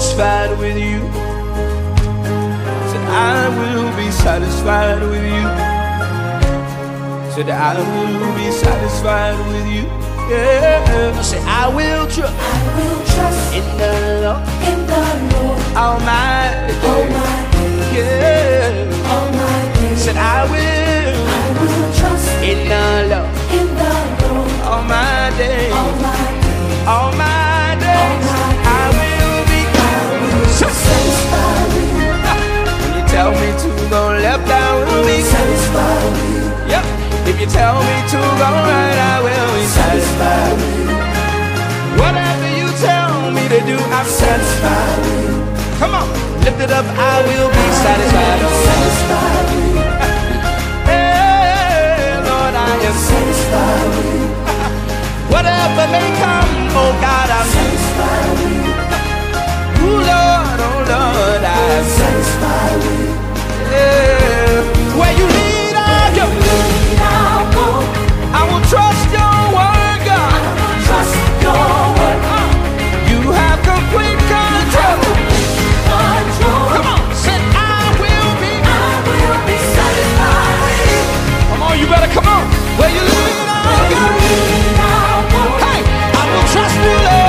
satisfied with you. Said I will be satisfied with you. Said I will be satisfied with you. Yeah. Said I will trust in the Lord. In the Lord. All my days. All my days. Yeah. All my days. Said I will trust in the Lord. In the Lord. All my days. All my days. All my satisfied with you. If you tell me to go left, I will be satisfied with you. Yep. If you tell me to go right, I will be satisfied with you. Whatever you tell me to do, I'm satisfied with you. Come on, lift it up, I will be satisfied. Satisfied with you. Hey, Lord, I am satisfied with you. Whatever may come, oh God, I'm satisfied with you. Lord, I'm satisfied with you. Yeah. Where you lead, I go. I will trust your word, God. I will trust your word. You have complete control. Come on, said I will be satisfied with you. Come on, you better come on. Where you lead, I go. Hey, I will trust you, Lord.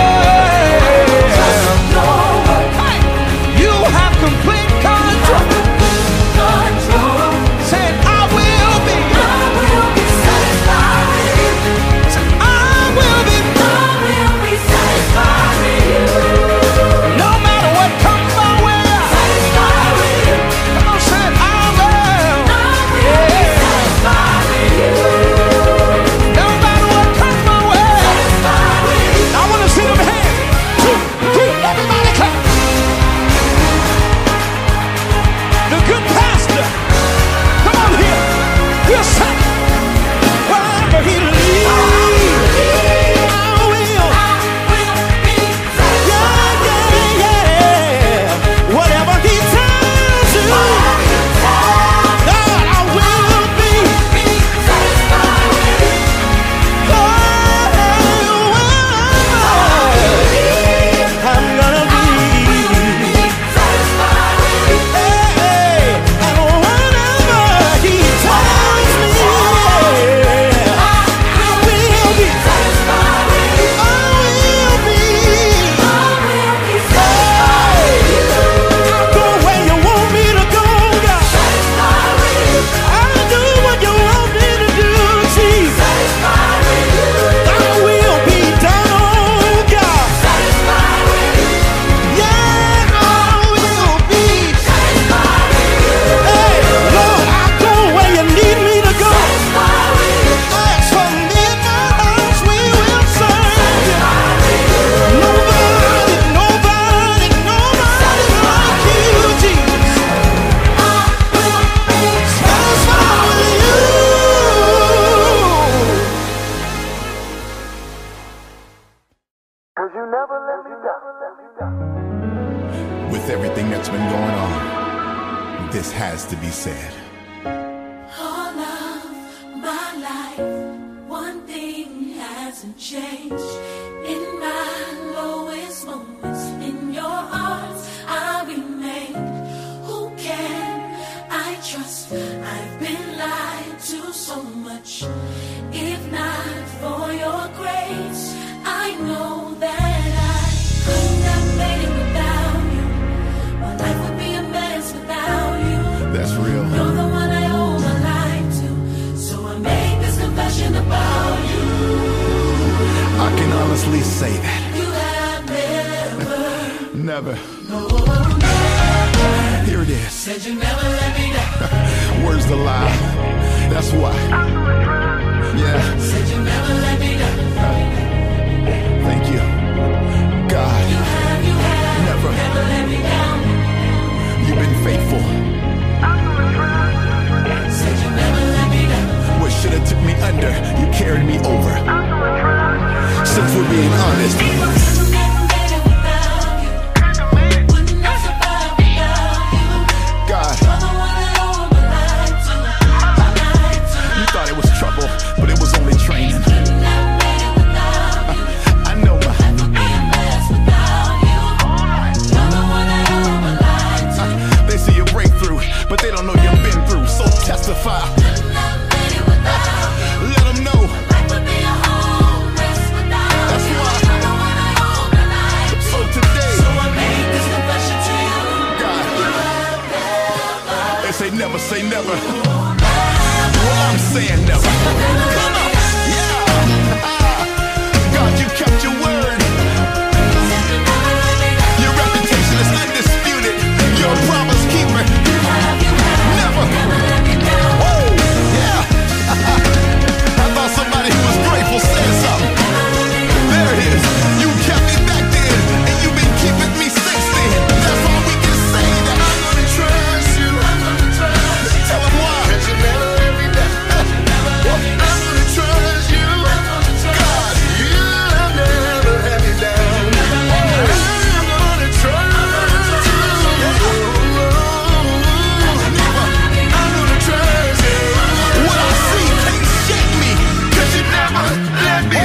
say never. Well, I'm saying never. Come on, yeah. God, you kept your word. Your reputation is undisputed. Your promise keeper. Never. Oh, yeah. I thought somebody who was grateful said something. There it is. You kept me back then, and you've been keeping me since then. That's all we can say. That I'm gonna trust you. I'm gonna trust you. Tell them why. 'Cause you never let me down. I'm gonna trust you. God, you'll never let me down. I'm gonna trust you. I'm gonna trust you. What I see can't shake me. 'Cause you never let me.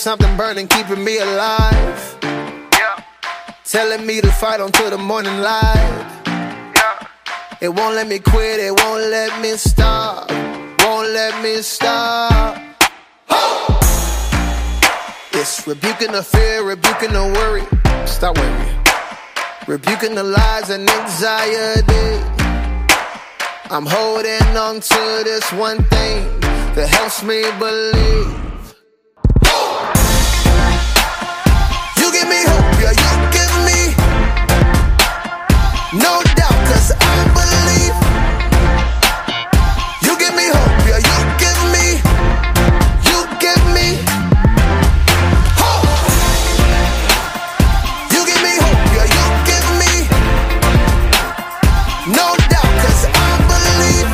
Something burning, keeping me alive. Yeah. Telling me to fight until the morning light. Yeah. It won't let me quit. It won't let me stop. Won't let me stop. Oh! It's rebuking the fear, rebuking the worry. Stop worrying. Rebuking the lies and anxiety. I'm holding on to this one thing that helps me believe. No doubt, 'cause I believe. You give me hope, yeah, you give me hope. You give me hope, yeah, you give me. No doubt, 'cause I believe.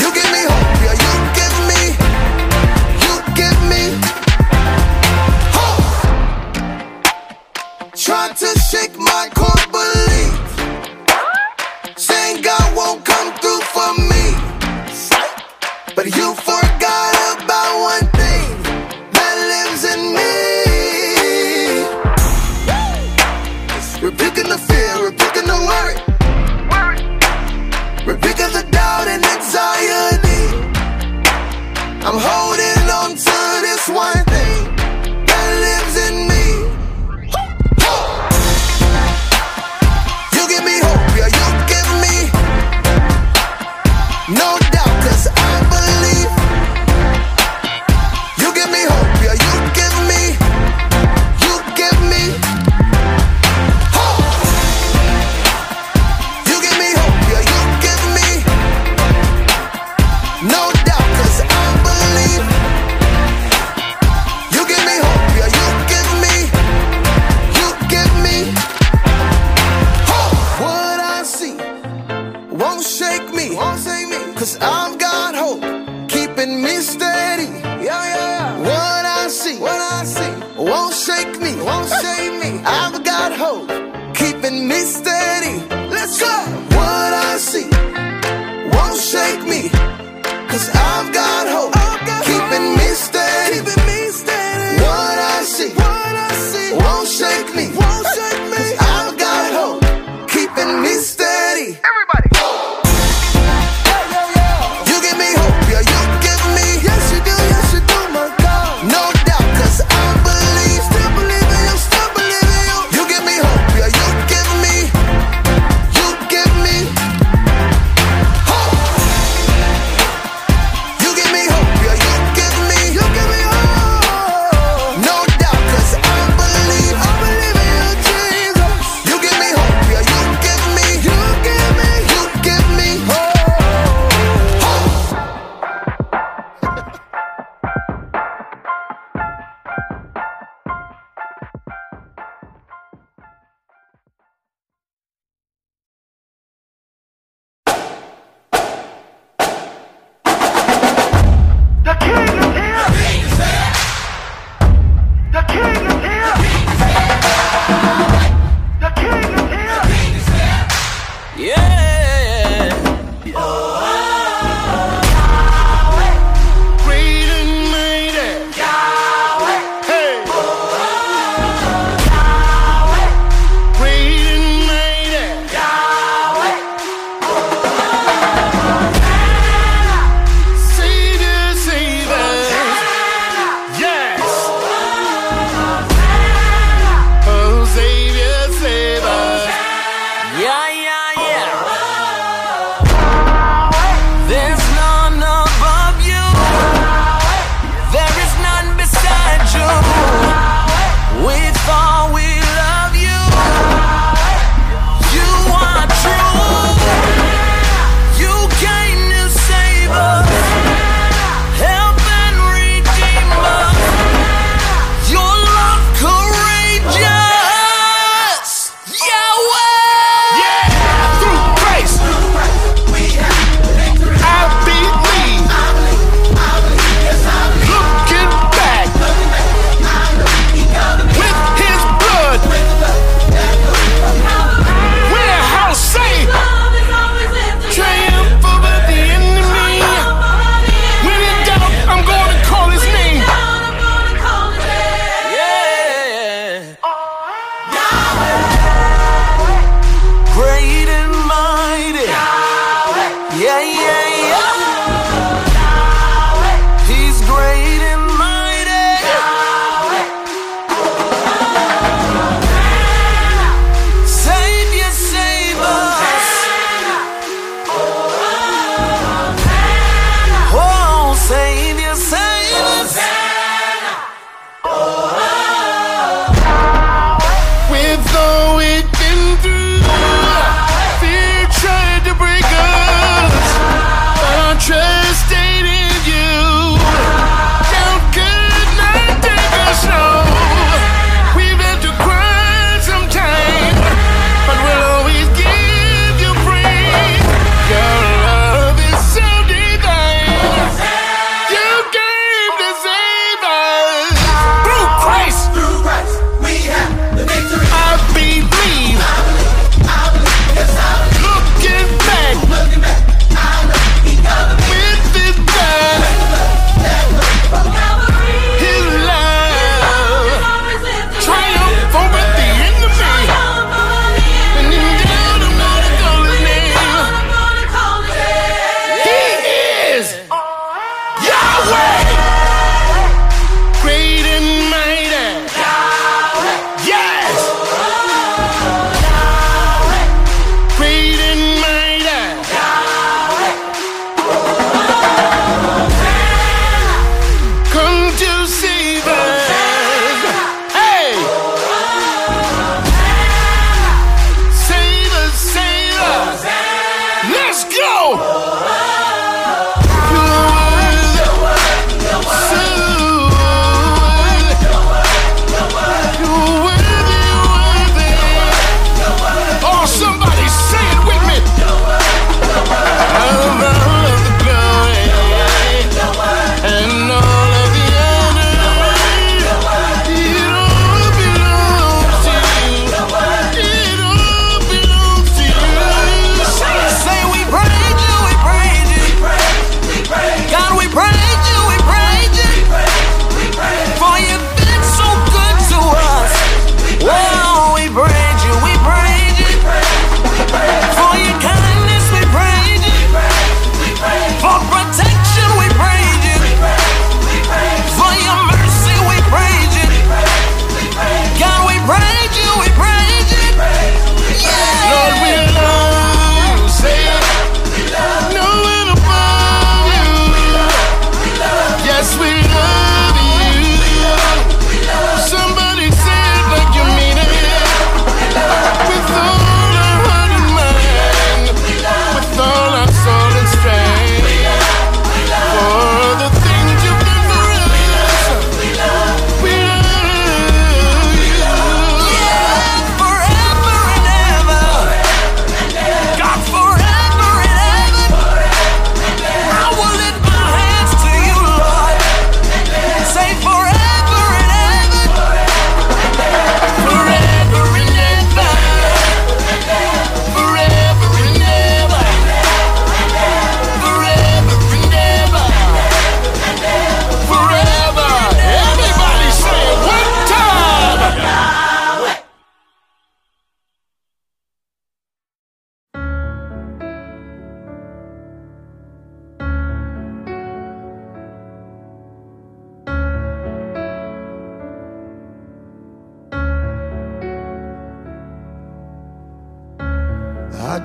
You give me hope, yeah, you give me hope. Try to shake my core. But you forgot about one thing that lives in me. Rebuking the fear, rebuking the worry, rebuking the doubt and anxiety. I'm holding on to this one thing that lives in me. won't shake me, won't shame me. I've got hope, keeping me steady. Let's go. What I see won't shake me, 'cause I've got hope, keeping me steady. What I see won't shake me, 'cause I've got hope, keeping me steady. Everybody.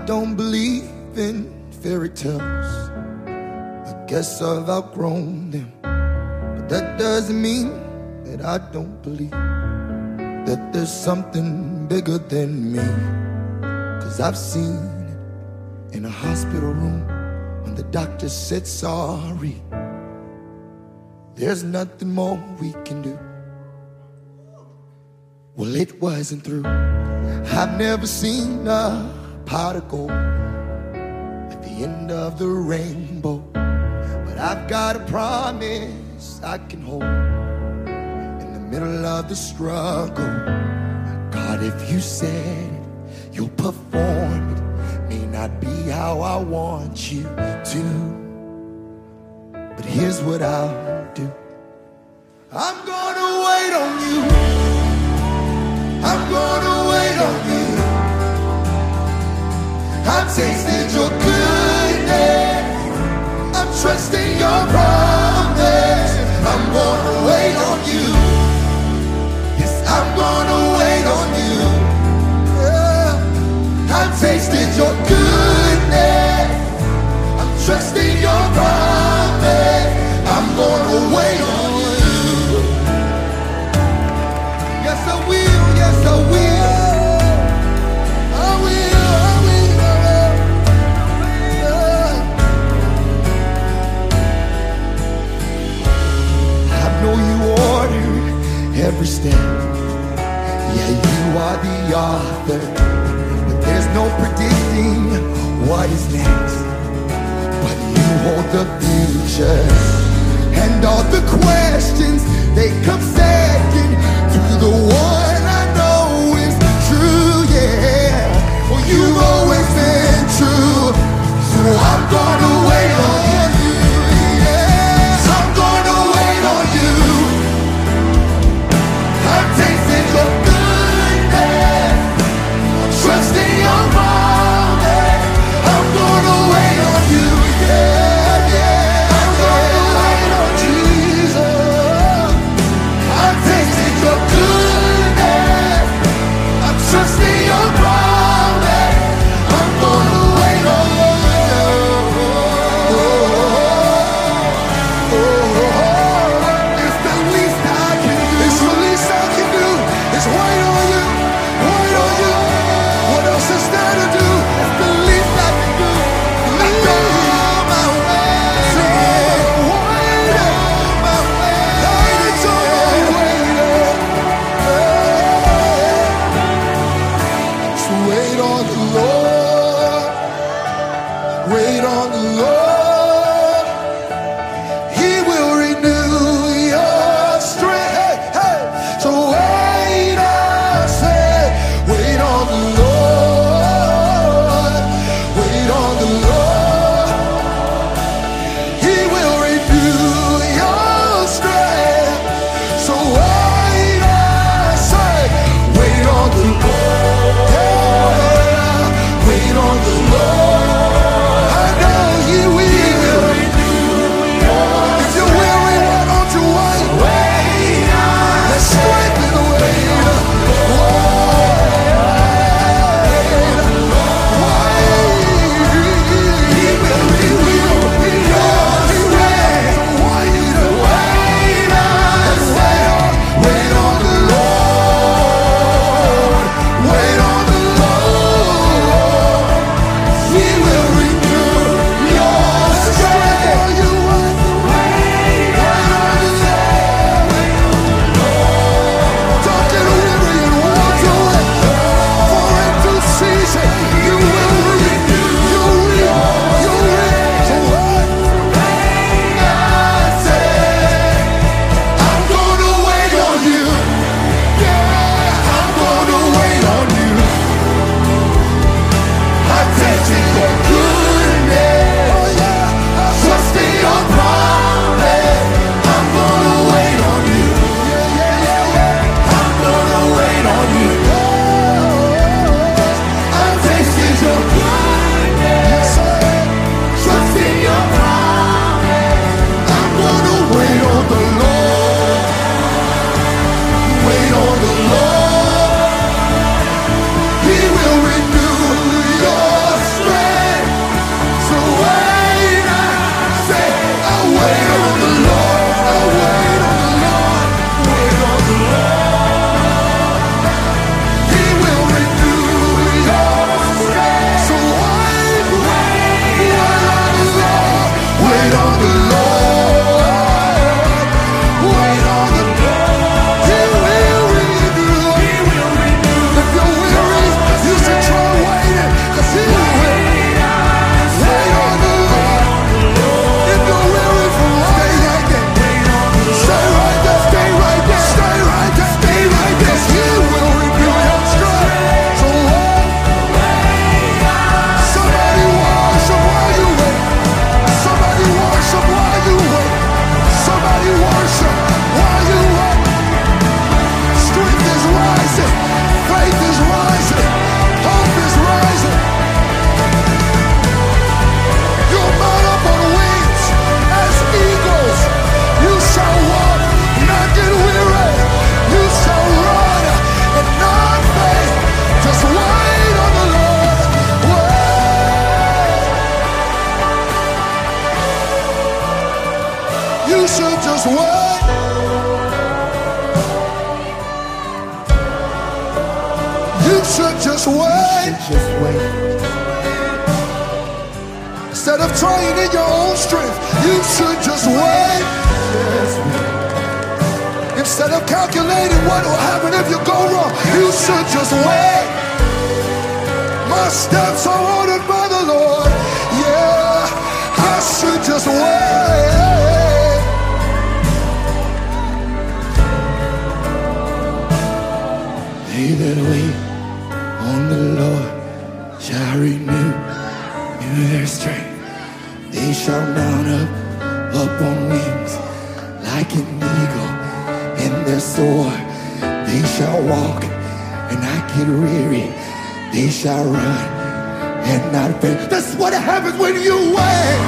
don't believe in fairy tales. I guess I've outgrown them. But that doesn't mean that I don't believe that there's something bigger than me. 'Cause I've seen it in a hospital room when the doctor said sorry. There's nothing more we can do. Well, it wasn't through. I've never seen a pot of gold at the end of the rainbow, but I've got a promise I can hold in the middle of the struggle. God, if you said it, you'll perform it. May not be how I want you to, but here's what I'll do. I'm gonna wait on you. I'm gonna wait on you. I've tasted your goodness. I'm trusting your promise. I'm gonna wait on you. Yes, I'm gonna wait on you. Yeah. I've tasted your goodness. I'm trusting your promise. I'm gonna wait on you. Yes, I will. Yes, I will. I know you ordered every step. Yeah, you are the author, but there's no predicting what is next. But you hold the future, and all the questions, they come second to the one I know is true, yeah. Well, you've always been true, so I'm gonna wait on you, yeah. I'm gonna wait on you. I've tasted your goodness. I'm trusting your promise. I'm gonna wait on you, yeah, yeah. I'm gonna wait on Jesus. I've tasted your goodness. I'm trusting your promise. I'm gonna wait on you. should just wait. Instead of trying in your own strength, you should just wait. Instead of calculating what will happen if you go wrong, you should just wait. My steps are ordered by the Lord. Yeah, I should just wait. They that wait on the Lord shall renew their strength. They shall mount up on wings like an eagle in their soar. They shall walk and not get weary. They shall run and not faint. That's what happens when you wait.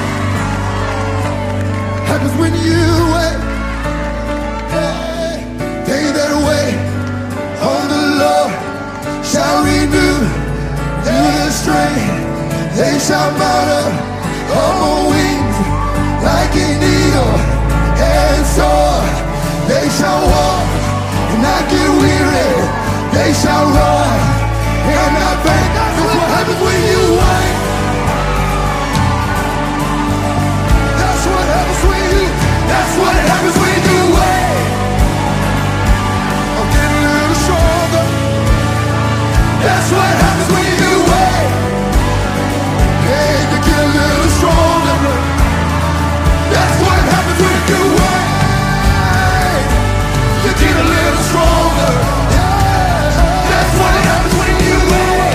Happens when you wait. Hey, they that wait on the Lord shall renew their strength. They shall mount up on wings like an eagle and soar. They shall walk and not get weary. They shall run and not faint. That's what happens when you wait. That's what happens when you. That's what happens when you wait. I'm getting a little stronger. That's what happens when you wait. Hey, you get a little stronger. That's what happens when you wait. You get a little stronger. That's what happens when you wait.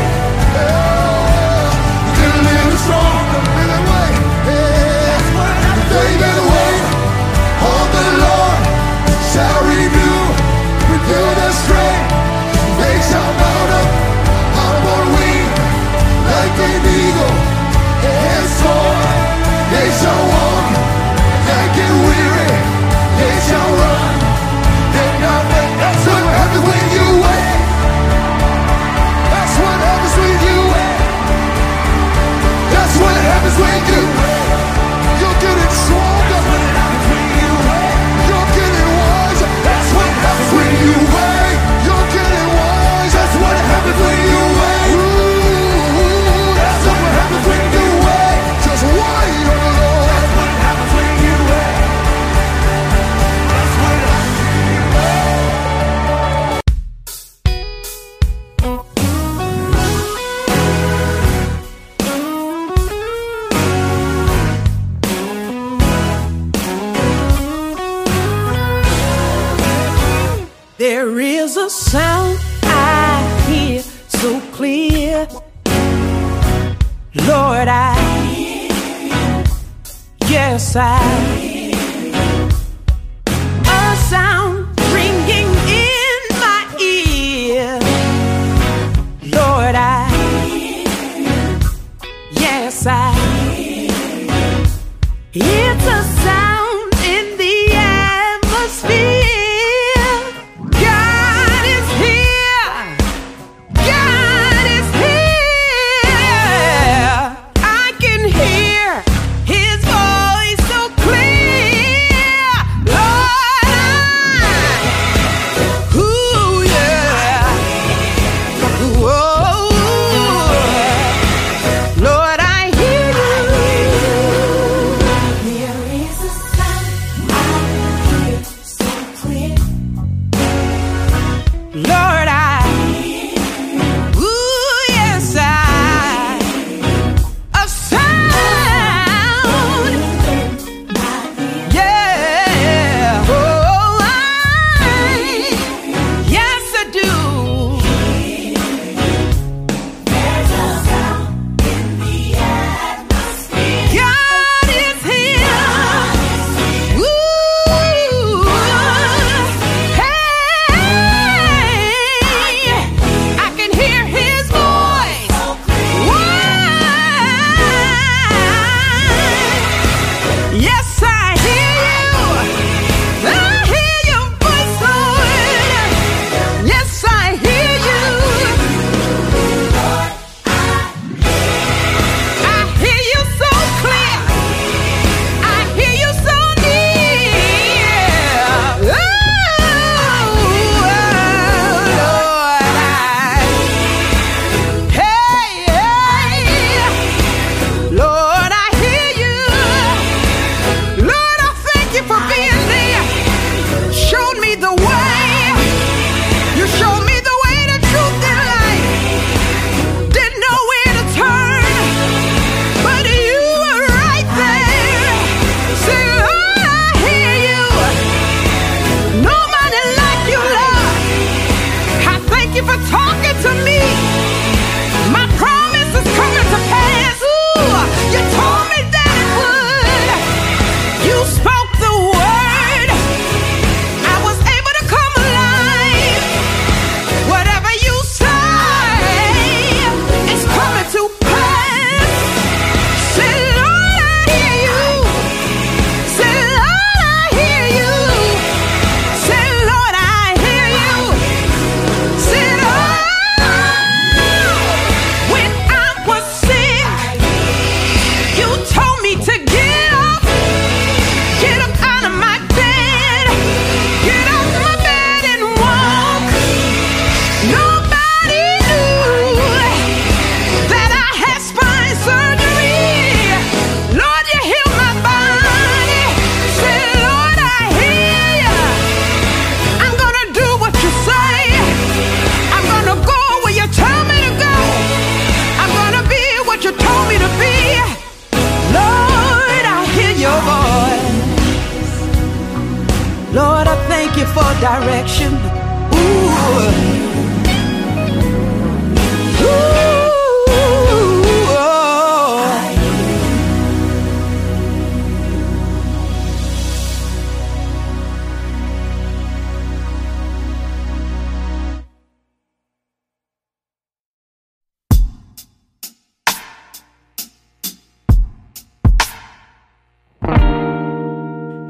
You get a little stronger. That's what happens when you wait. On the Lord shall renew their strength. They shall mount up on one wing like an eagle and soar. They shall walk and get weary. They shall run and not faint. That's what happens when you wait. That's what happens when you wait. That's what happens when you wait. You're getting stronger. That's what happens when you wait. You're getting wiser. That's what happens when you wait. You're getting wise. That's what happens when you wait. That's what happens when you wait. Just wait on the Lord. That's what happens when you wait. That's what happens when you wait. There is a sound I hear so clear. Lord, I hear you. Yes, I hear you. A sound ringing in my ear. Lord, I hear you. Yes, I hear you. It's a sound in the atmosphere. His voice so clear.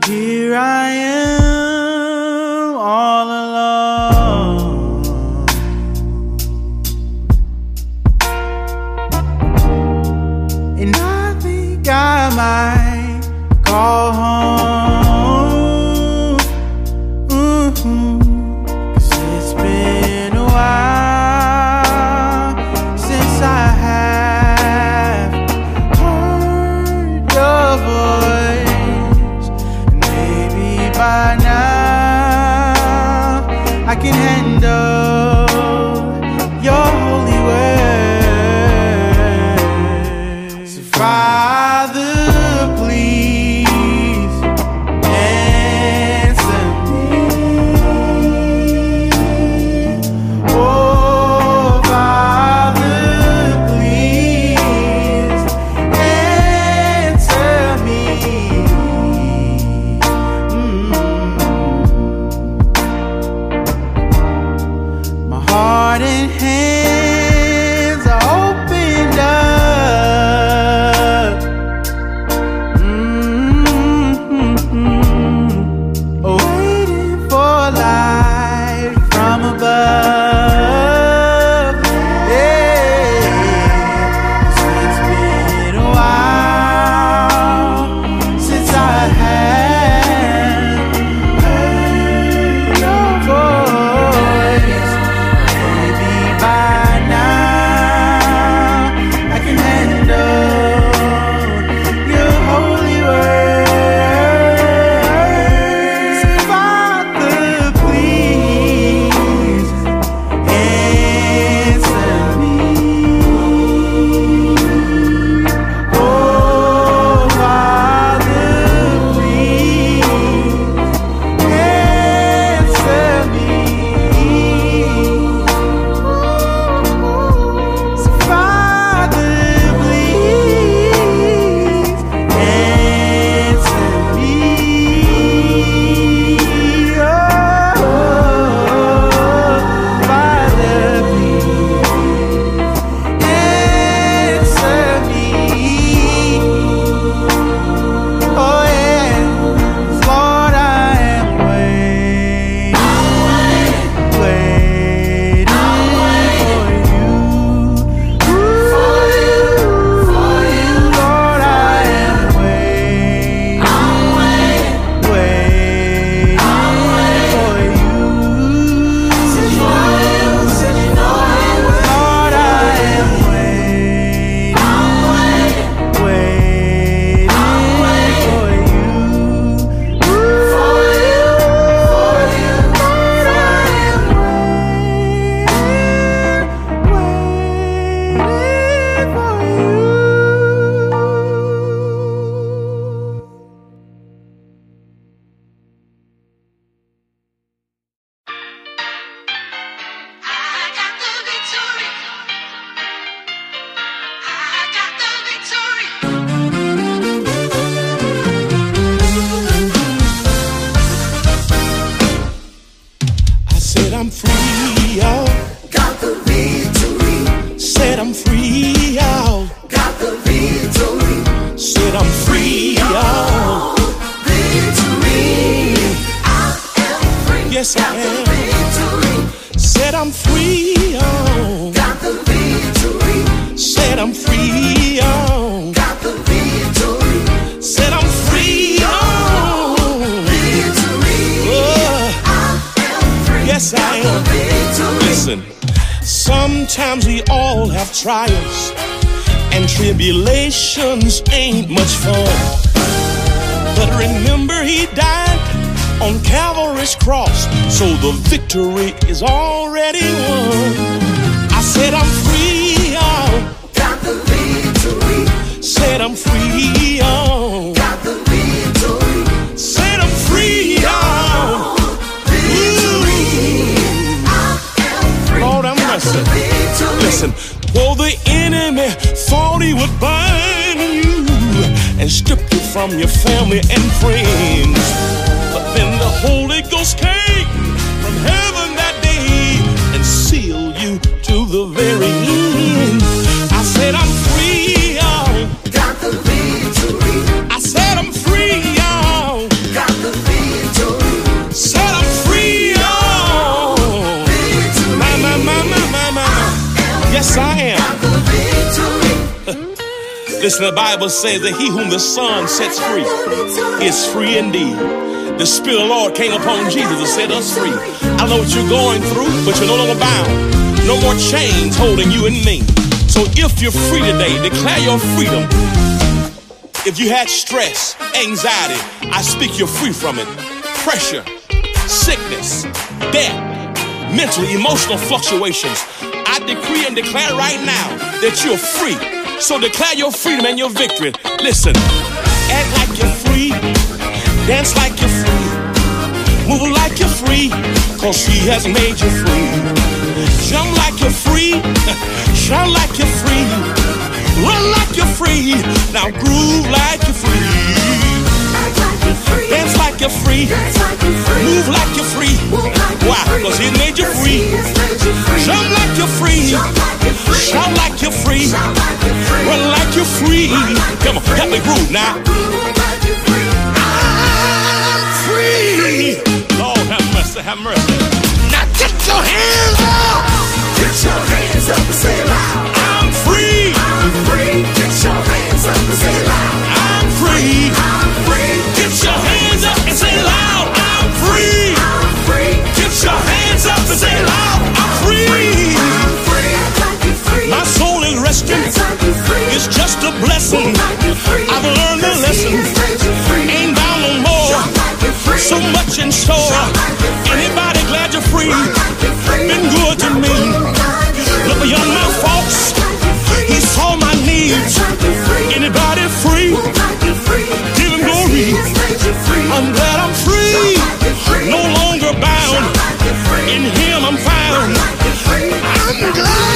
Here I am, all alone. And I think I might call home. Cause it's been a while since I have heard your voice. By now I can handle your holy word. So Father, please answer me. Oh Father, please answer me. Heart and hands are opened up. Waiting for light from above. Yeah. So it's been a while since I have heard your voice. By now I can handle your holy word. So Father, please answer me. Oh Father, please answer me. Father, please answer me. Oh, Father, please answer me. Oh, yeah, Lord, I am waiting for you. Lord, I am waiting for you. Lord, I am waiting for you. Lord, I am waiting for you. I got the victory. I got the victory. I said I'm free, oh. Got the victory. Said I'm free, oh. Got the victory. Said I'm free, oh. Victory. I am free. Yes, I Got the am. victory. Said I'm free, oh. Got the victory. Said I'm free, oh. Got the victory. Said I'm free, oh. Victory. Oh, I am free. yes, I am. Got the victory. Listen, sometimes we all have trials, and tribulations ain't much fun. But remember, he died on Calvary's cross, so the victory is already won. I said I'm free, oh. Got the victory. Said I'm free, oh. Got the victory. Said I'm free, oh. Ooh. and stripped you from your family and friends. But then the Holy Ghost came from heaven that day and sealed you to the very end. I said, I'm free, y'all. Got the victory. I said, I'm free, y'all. Got the victory. Said, I'm free, y'all. My. Yes, I am. Listen, the Bible says that he whom the Son sets free is free indeed. The Spirit of the Lord came upon Jesus and set us free. I know what you're going through, but you're no longer bound. No more chains holding you and me. So if you're free today, declare your freedom. If you had stress, anxiety, I speak you're free from it. Pressure, sickness, death, mental, emotional fluctuations. I decree and declare right now that you're free. So declare your freedom and your victory. Listen, act like you're free, dance like you're free, move like you're free, cause he has made you free. Jump like you're free, shout like you're free, run like you're free, now groove like you're free. Act like you're free, dance like you're free, move like you're free. Why? Cause he made you free. Jump like you're free, shout like you're free, run like you're free. Come on, help me groove now. I'm free. Lord, have mercy, have mercy. Now get your hands up. Get your hands up and say it loud. I'm free. I'm free. Get your hands up and say it loud. I'm free. I'm free. Get your hands up and say it loud. I'm free. I'm free. Get your hands up and say it loud. I'm free. I'm free. My soul is resting. It's just a blessing. I've learned a lesson. Ain't bound no more. So much in store. Anybody glad you're free? Been good to me. Look beyond my faults. He saw my needs. Anybody free? Give him glory. I'm glad I'm free. No longer bound. In him I'm found. I'm glad.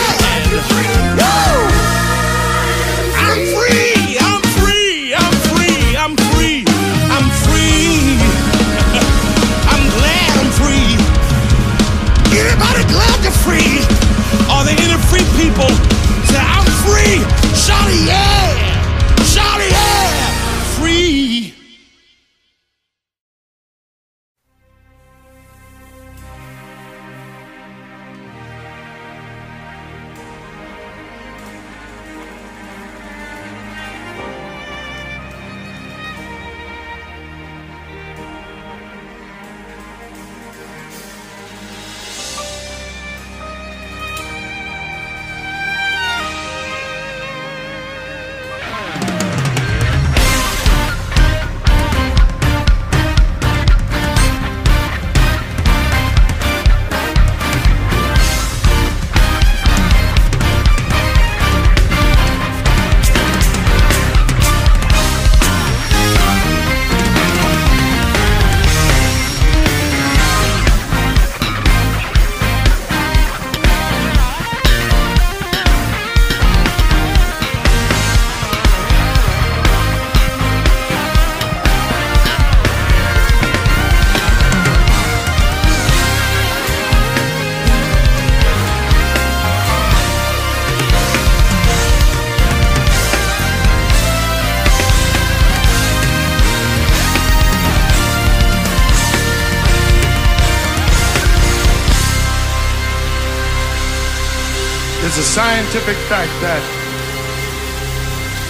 It's a scientific fact that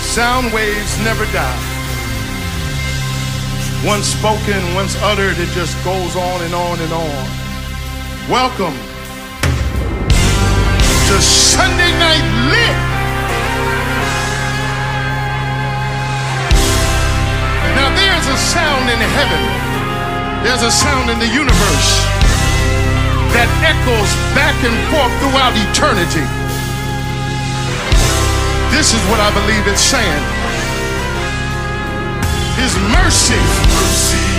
sound waves never die. Once spoken, once uttered, it just goes on and on and on. Welcome to Sunday Night Lit. Now there's a sound in heaven. There's a sound in the universe that echoes back and forth throughout eternity. This is what I believe it's saying. His mercy. Mercy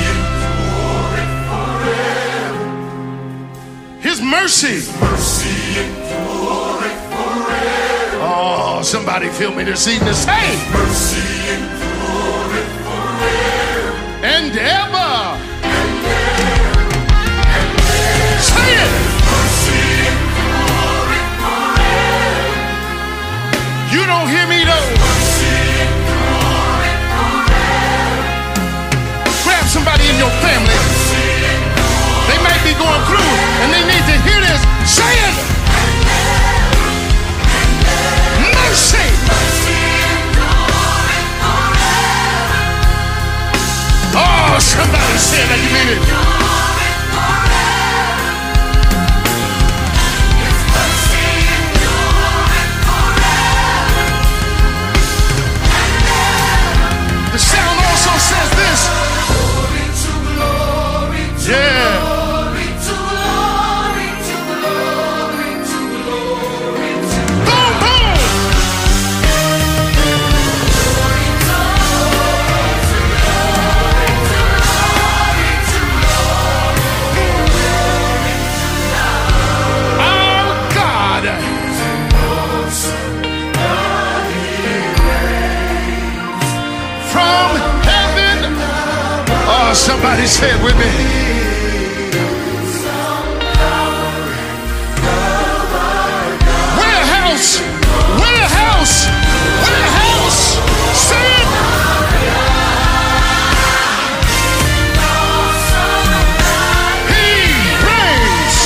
enduring forever. His mercy. Mercy enduring forever. Oh, somebody feel me this evening. Say. Mercy enduring and ever. Say it. You don't hear me though. Grab somebody in your family. They might be going through and they need to hear this. Say it. Mercy. Oh, somebody said that you mean it. The sound also says this. Glory to glory to glory to glory to glory to glory to glory. Boom, boom. Somebody say it with me. Warehouse, warehouse, warehouse. Say it. He reigns.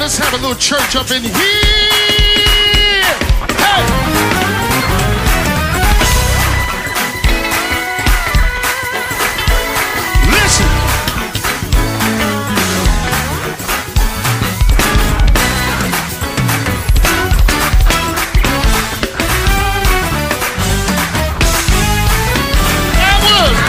Let's have a little church up in here. Hey! Listen. I would.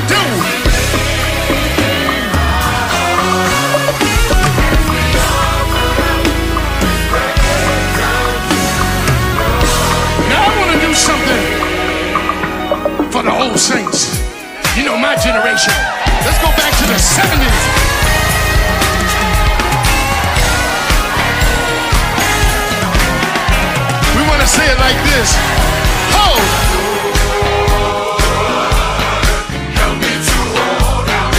we do? For the old saints, you know, my generation. Let's go back to the 70s. We want to say it like this. Ho! Don't get too old now.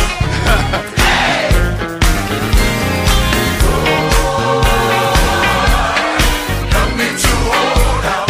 Don't get too old now.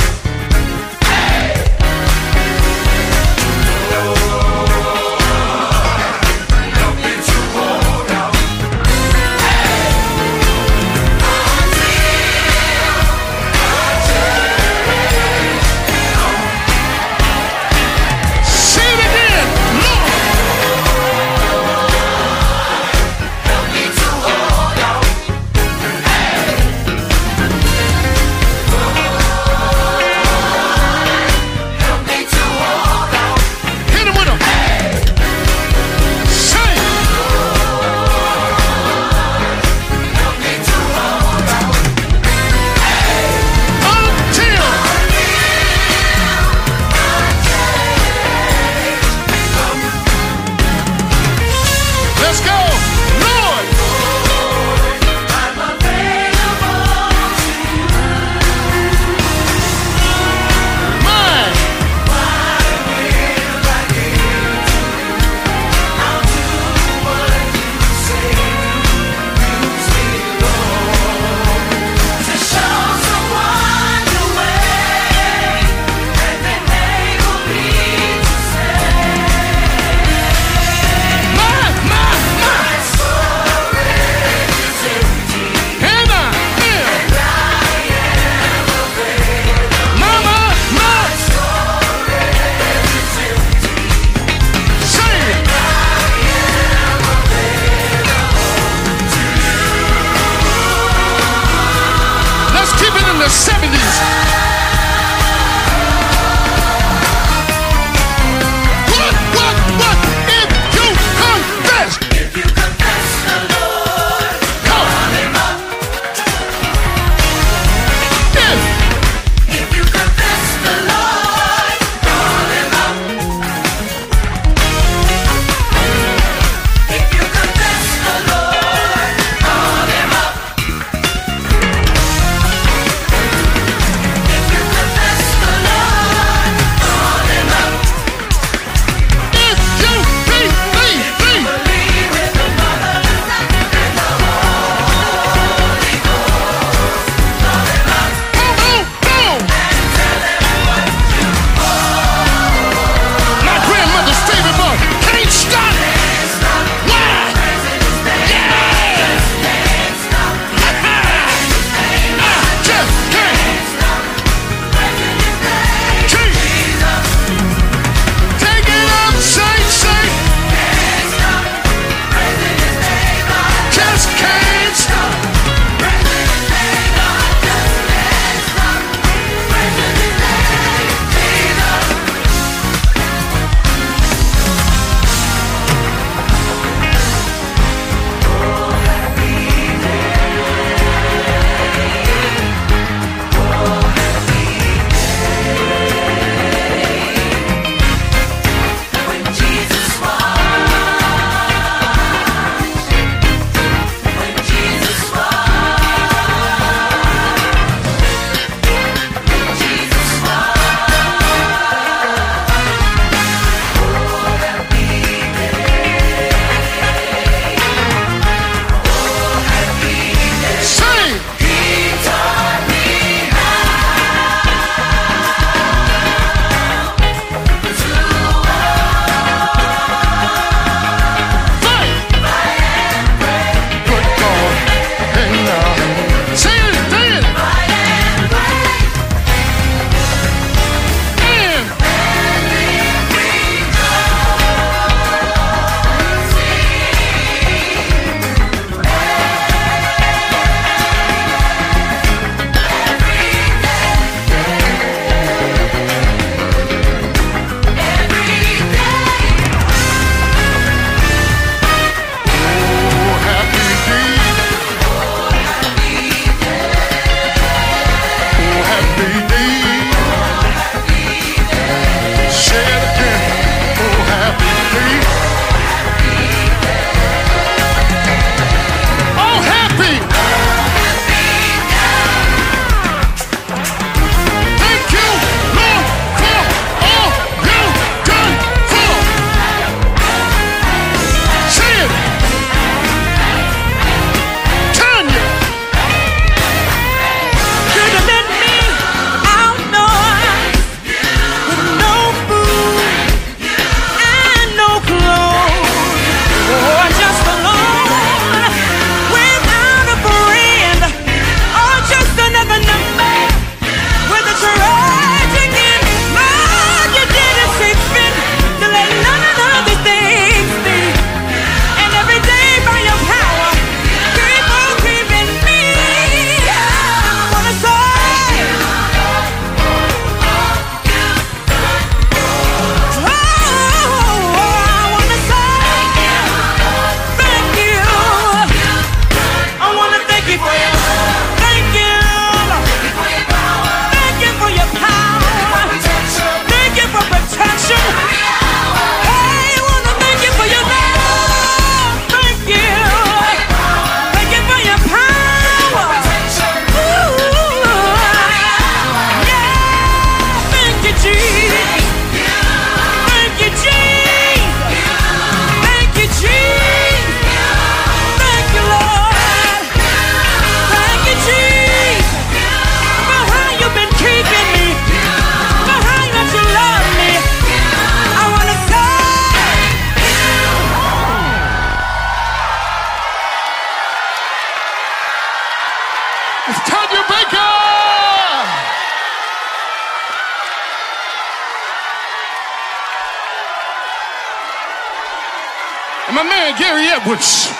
and my man Gary Edwards.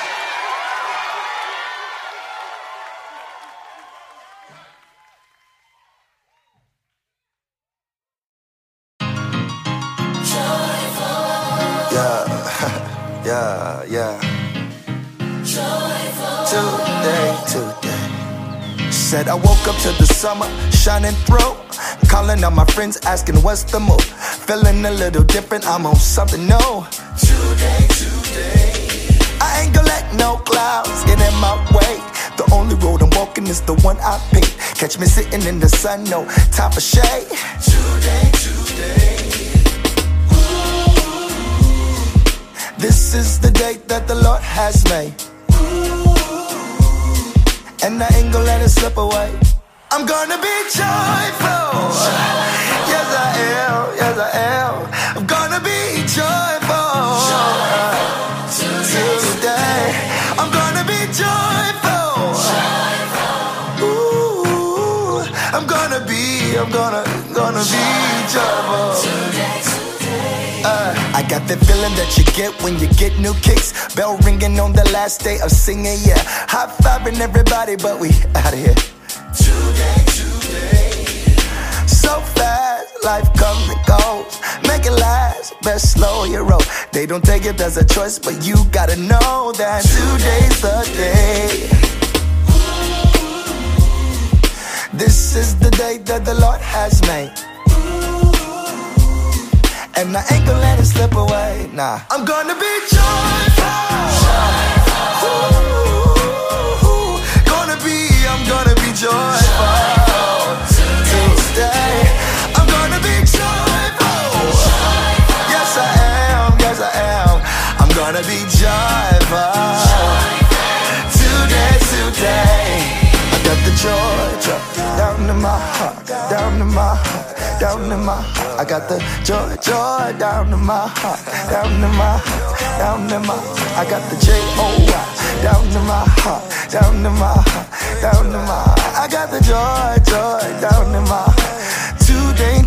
Yeah, yeah. Today. Said I woke up to the summer shining through. Calling out my friends, asking what's the move. Feeling a little different, I'm on something new. Today. I ain't gonna let no clouds get in my way. The only road I'm walking is the one I pick. Catch me sitting in the sun, no time for shade. Today. This is the day that the Lord has made. Ooh. And I ain't gonna let it slip away. I'm gonna be joyful. Yes I am, yes I am. I'm gonna be joyful, today. I'm gonna be joyful, ooh. I'm gonna be joyful today. I got that feeling that you get when you get new kicks. Bell ringing on the last day of singing, yeah. High-fiving everybody, but we out of here. Today. So fast, life comes and goes. Make it last, best slow your roll. They don't take it as a choice, but you gotta know that today's the day. Ooh. This is the day that the Lord has made. And I ain't gonna let it slip away, nah. I'm gonna be joyful, ooh, I'm gonna be joyful today. I'm gonna be joyful, yes I am, I'm gonna be joyful today. I got the joy down in my heart, down in my heart, down in my heart. I got the joy down in my heart, down in my heart, down in my heart. I got the joy down in my heart, down in my heart, down in my heart. I got the joy down in my heart. Today.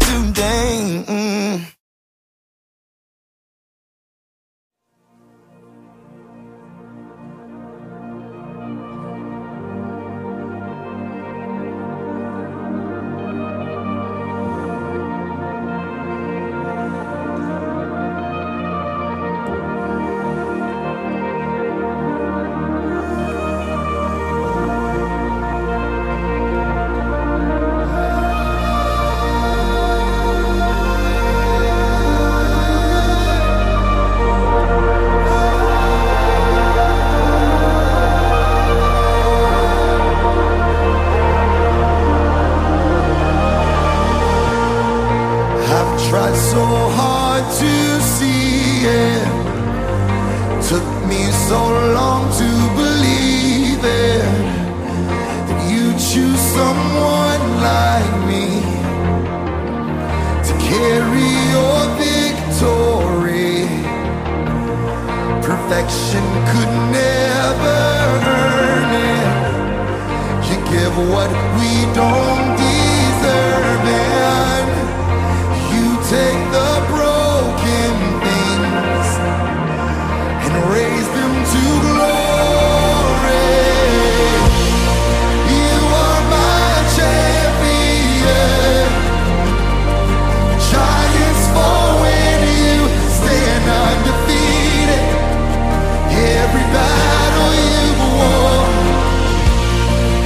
Battle you won,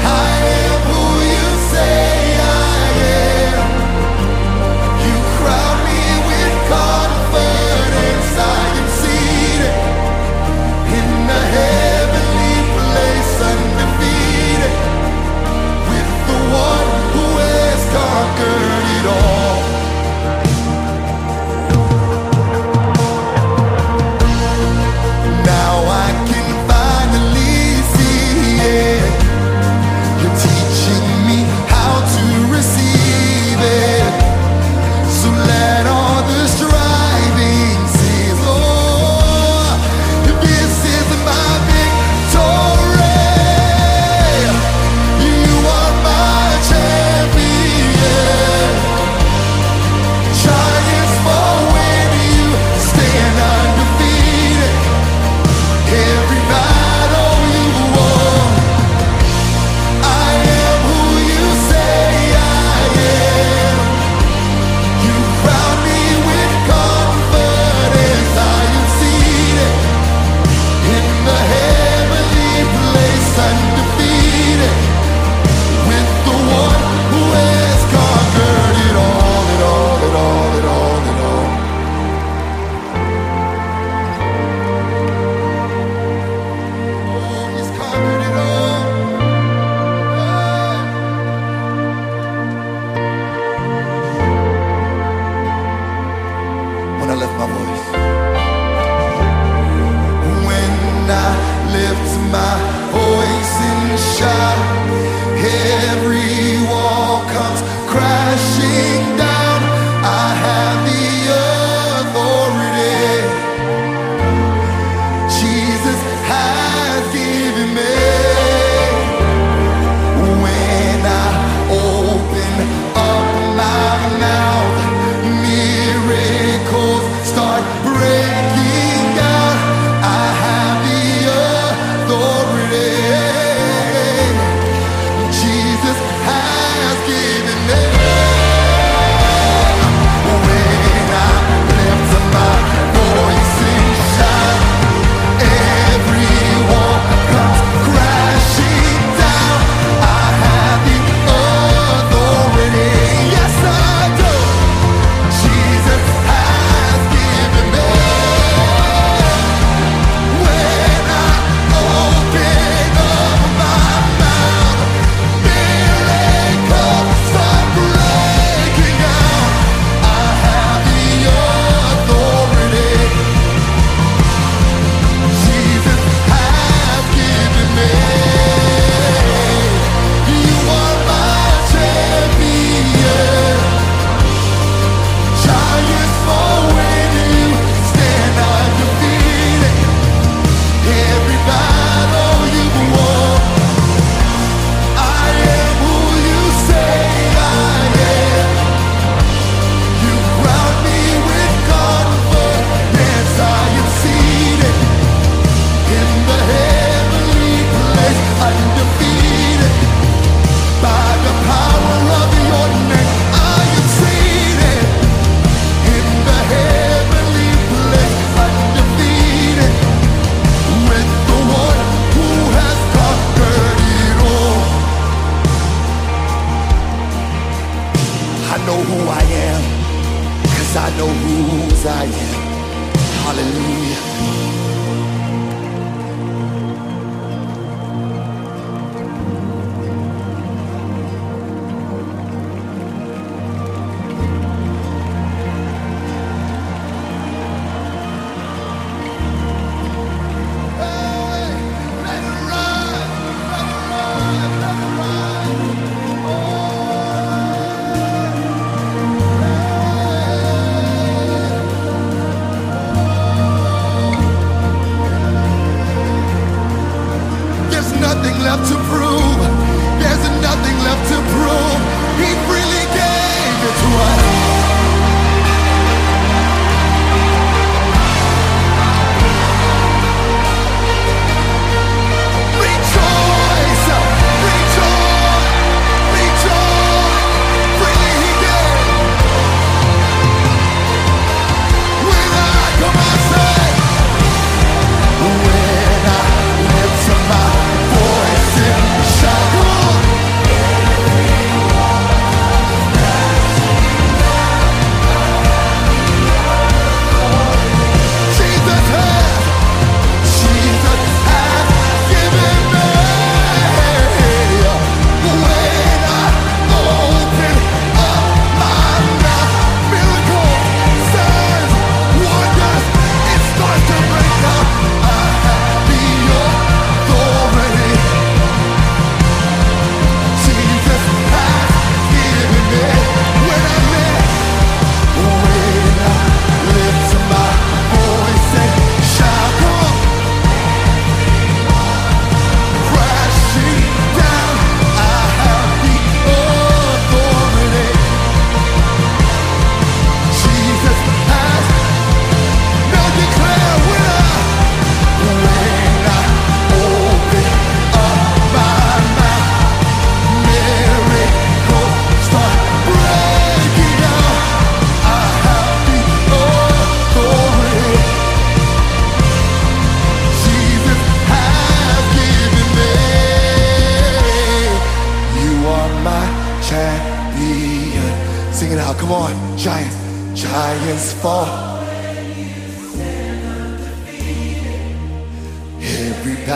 I am who you say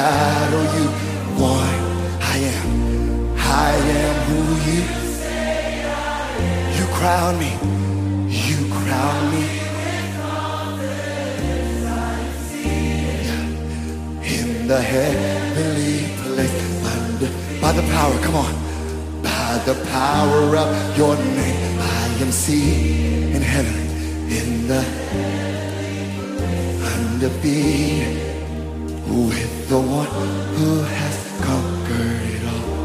shadow you want. I am who you crown me, you crown me. In the heavenly place, by the power, come on, by the power of your name, I am seated in heaven, in the undefeated, with the one who has conquered it all.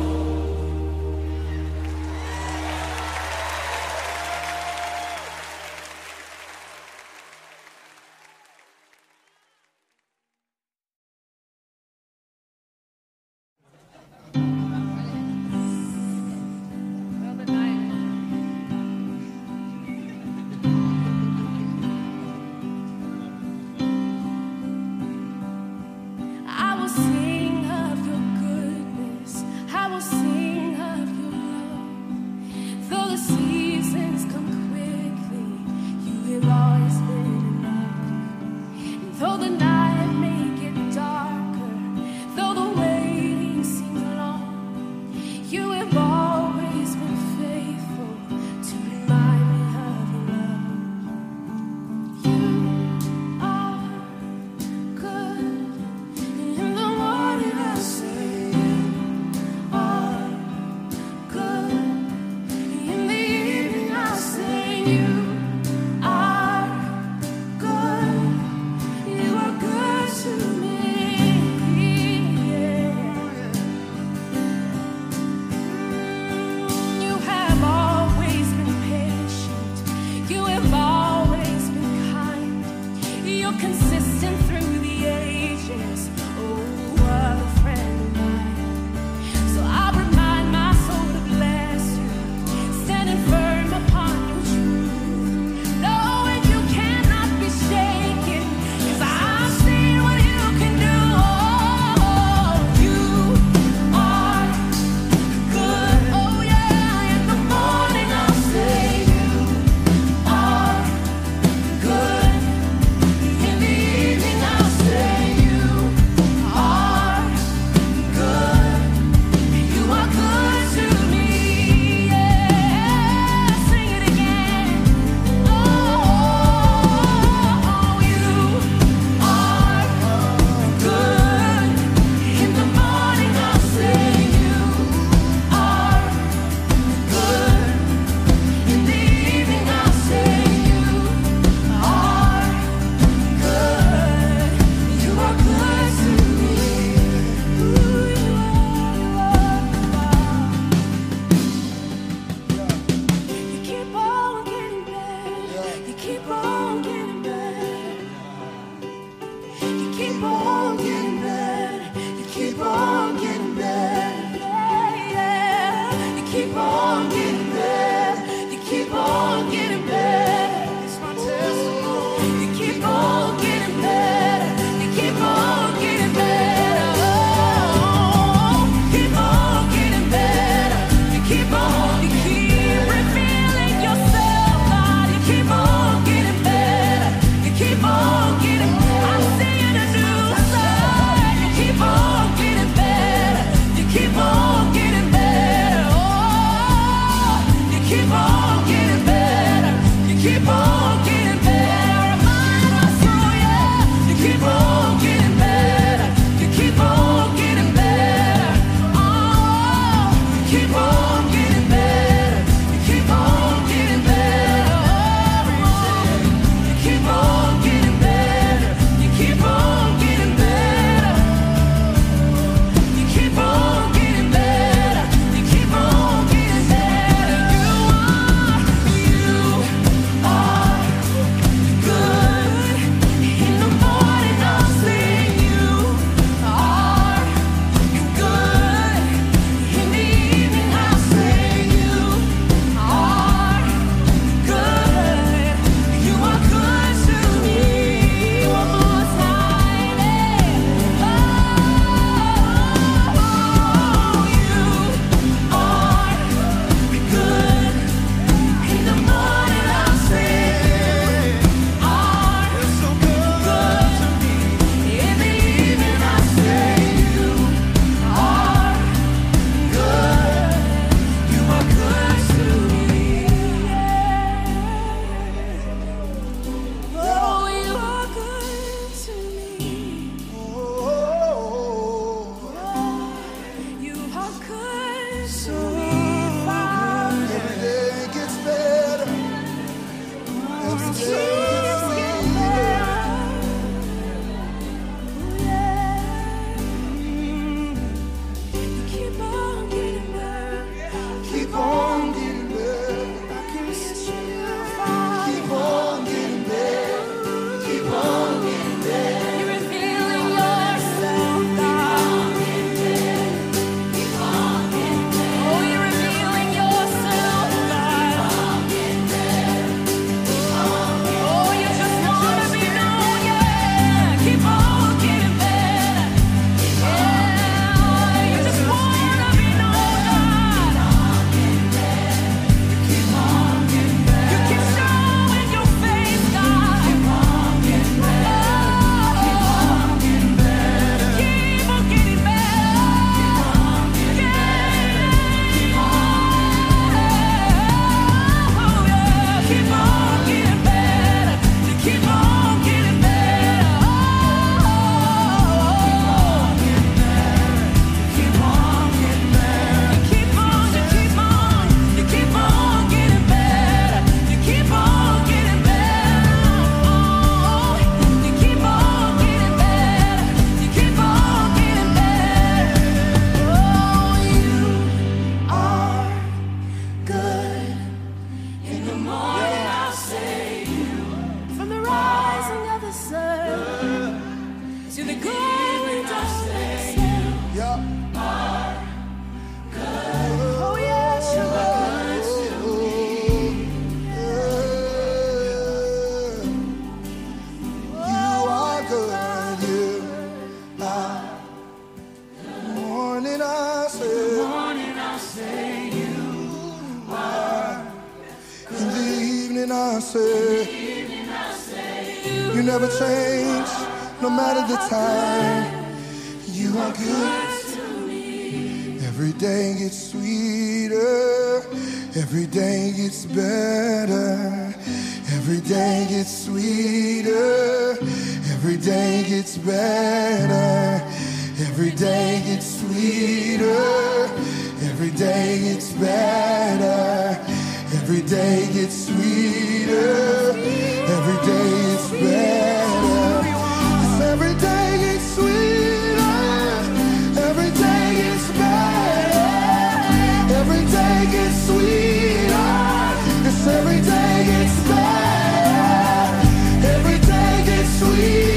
never change, no matter the time. You are good to me. Every day gets sweeter, every day gets better. Every day gets sweeter, every day gets better. Every day gets sweeter, every day gets better. Every day gets sweeter, every day gets better. Yes, every day gets sweeter, every day gets better. Every day gets sweeter, yes, every day gets better. Every day gets sweeter.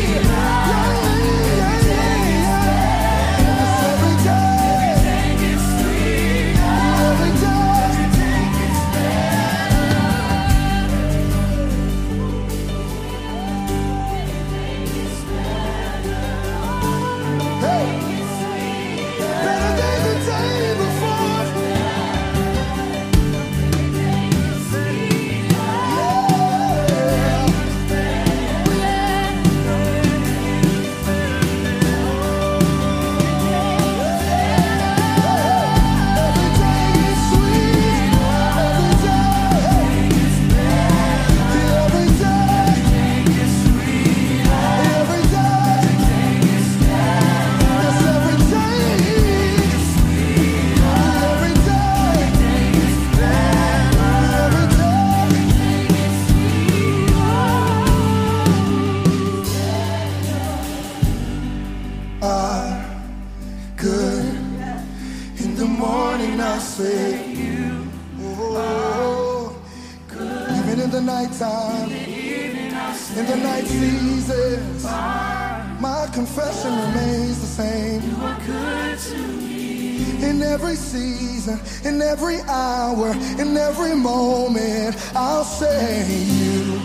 In every hour, in every moment, I'll say you.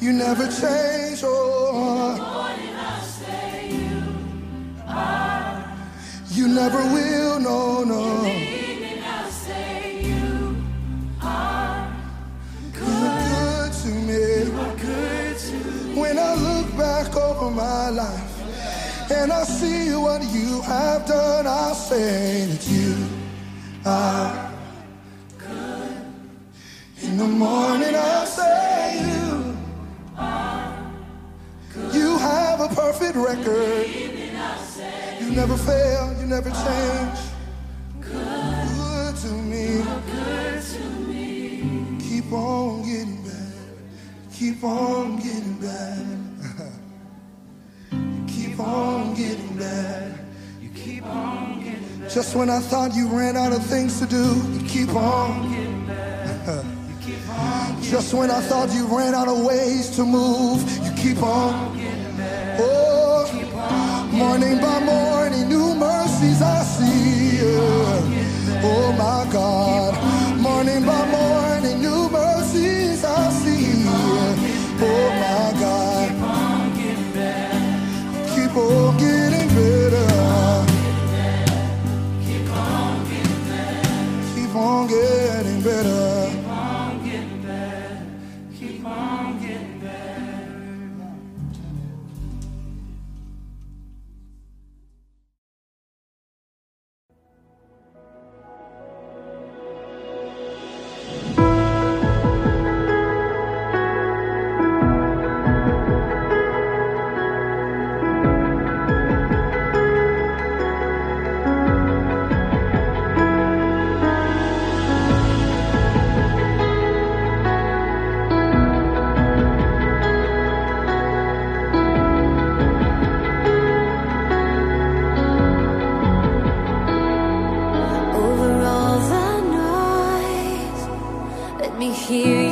You never change, oh. Morning, I'll say you are. You never will, no, no. Evening, I'll say you are good. Good to me. You are good to me. When I look back over my life and I see what you have done, I'll say that you are good. In the morning I'll say you are good. You have a perfect record. You never fail, you never change. Good to me. Keep on getting better. Keep on getting better. Keep on getting better. You keep on getting better. Just when I thought you ran out of things to do, you keep on getting better. You keep on. Just when I thought you ran out of ways to move, you keep on getting better. Oh, morning by morning, new mercies I see. Oh my God, morning by morning, new mercies I see. Oh my God. Keep on getting better. Keep on getting better. Keep on getting better. Keep on getting better. Keep on getting better. Change.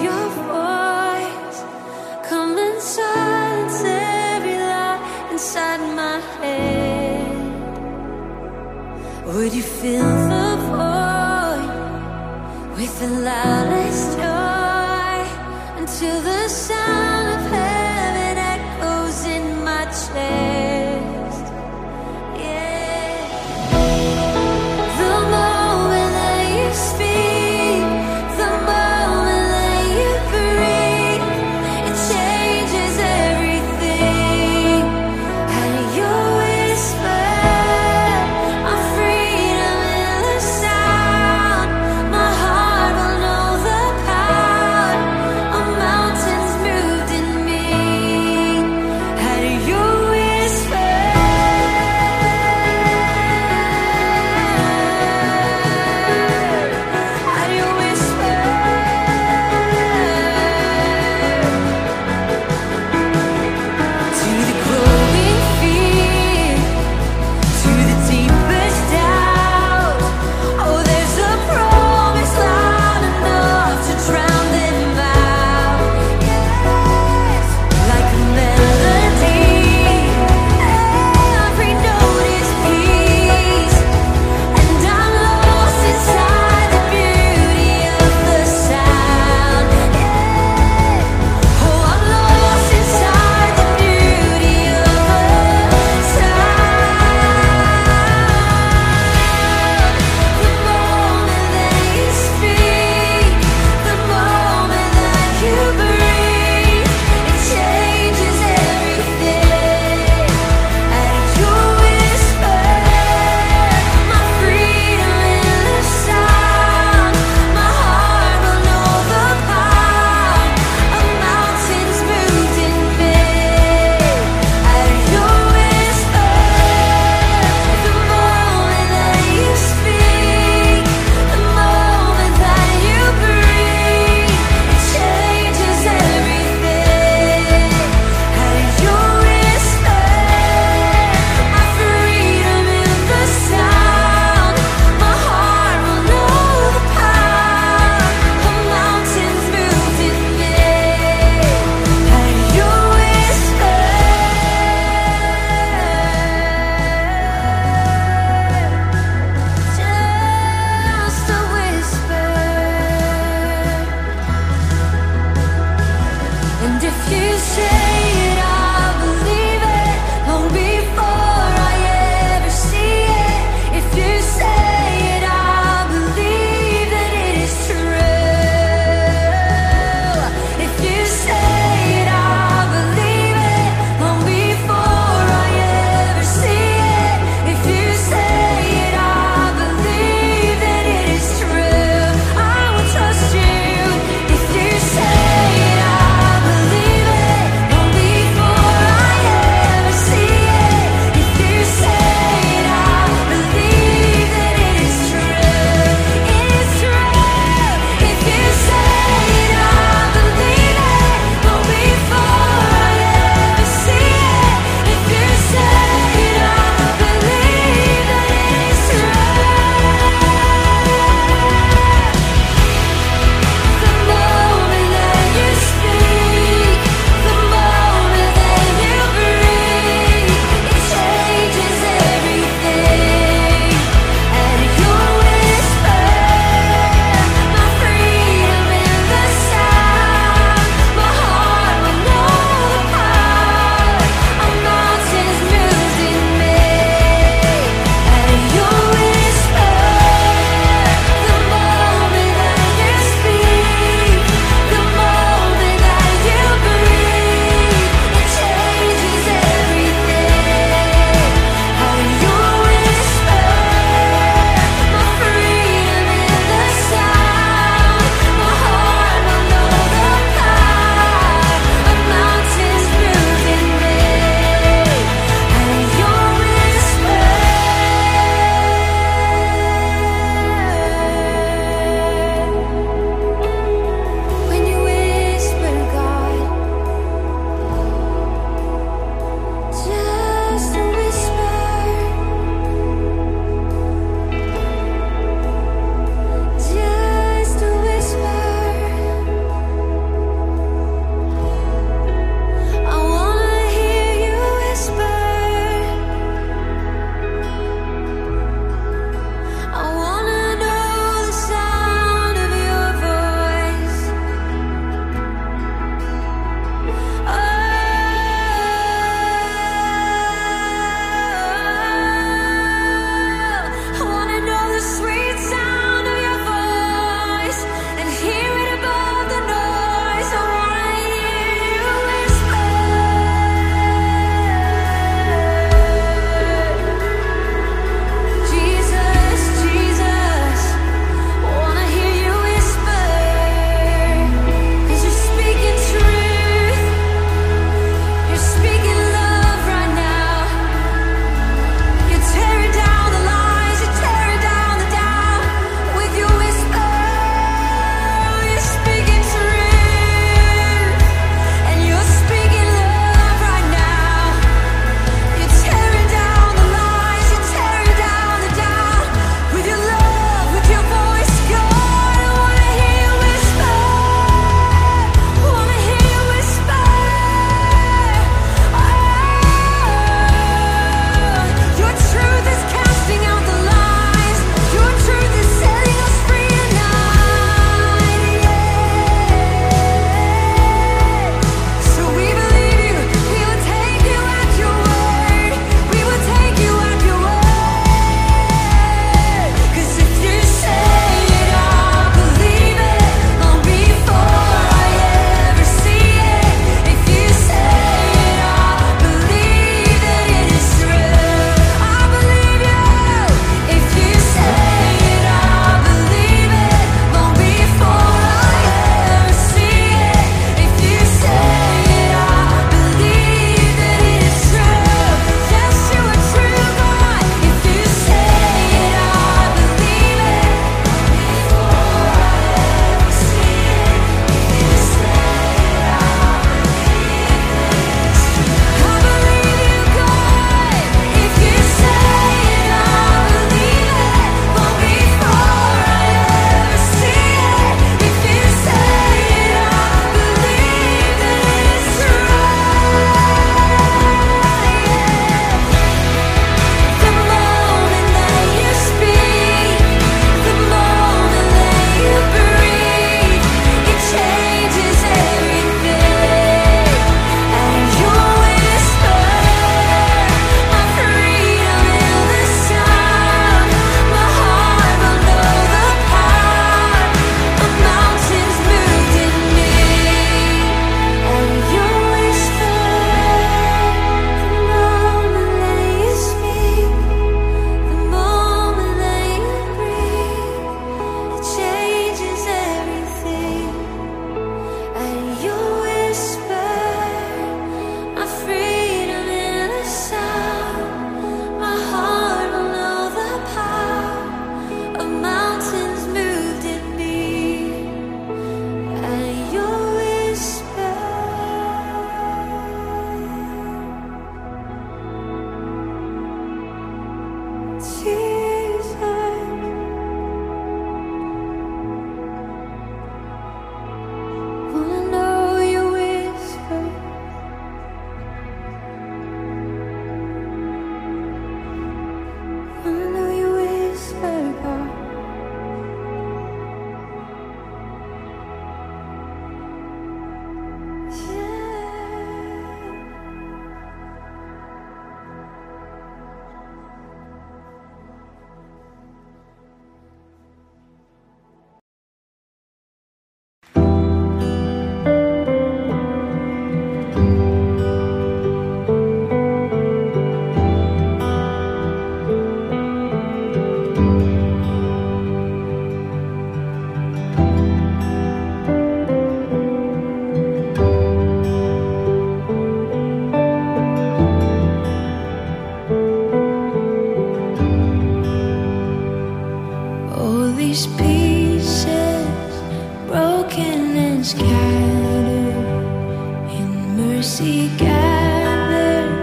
scattered in mercy, gathered,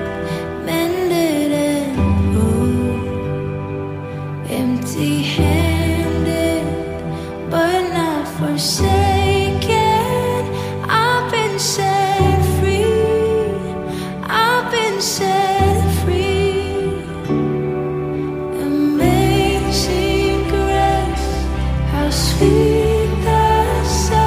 mended and whole, empty-handed but not forsaken. I've been set free, I've been set free. Amazing grace, how sweet sweet the sound.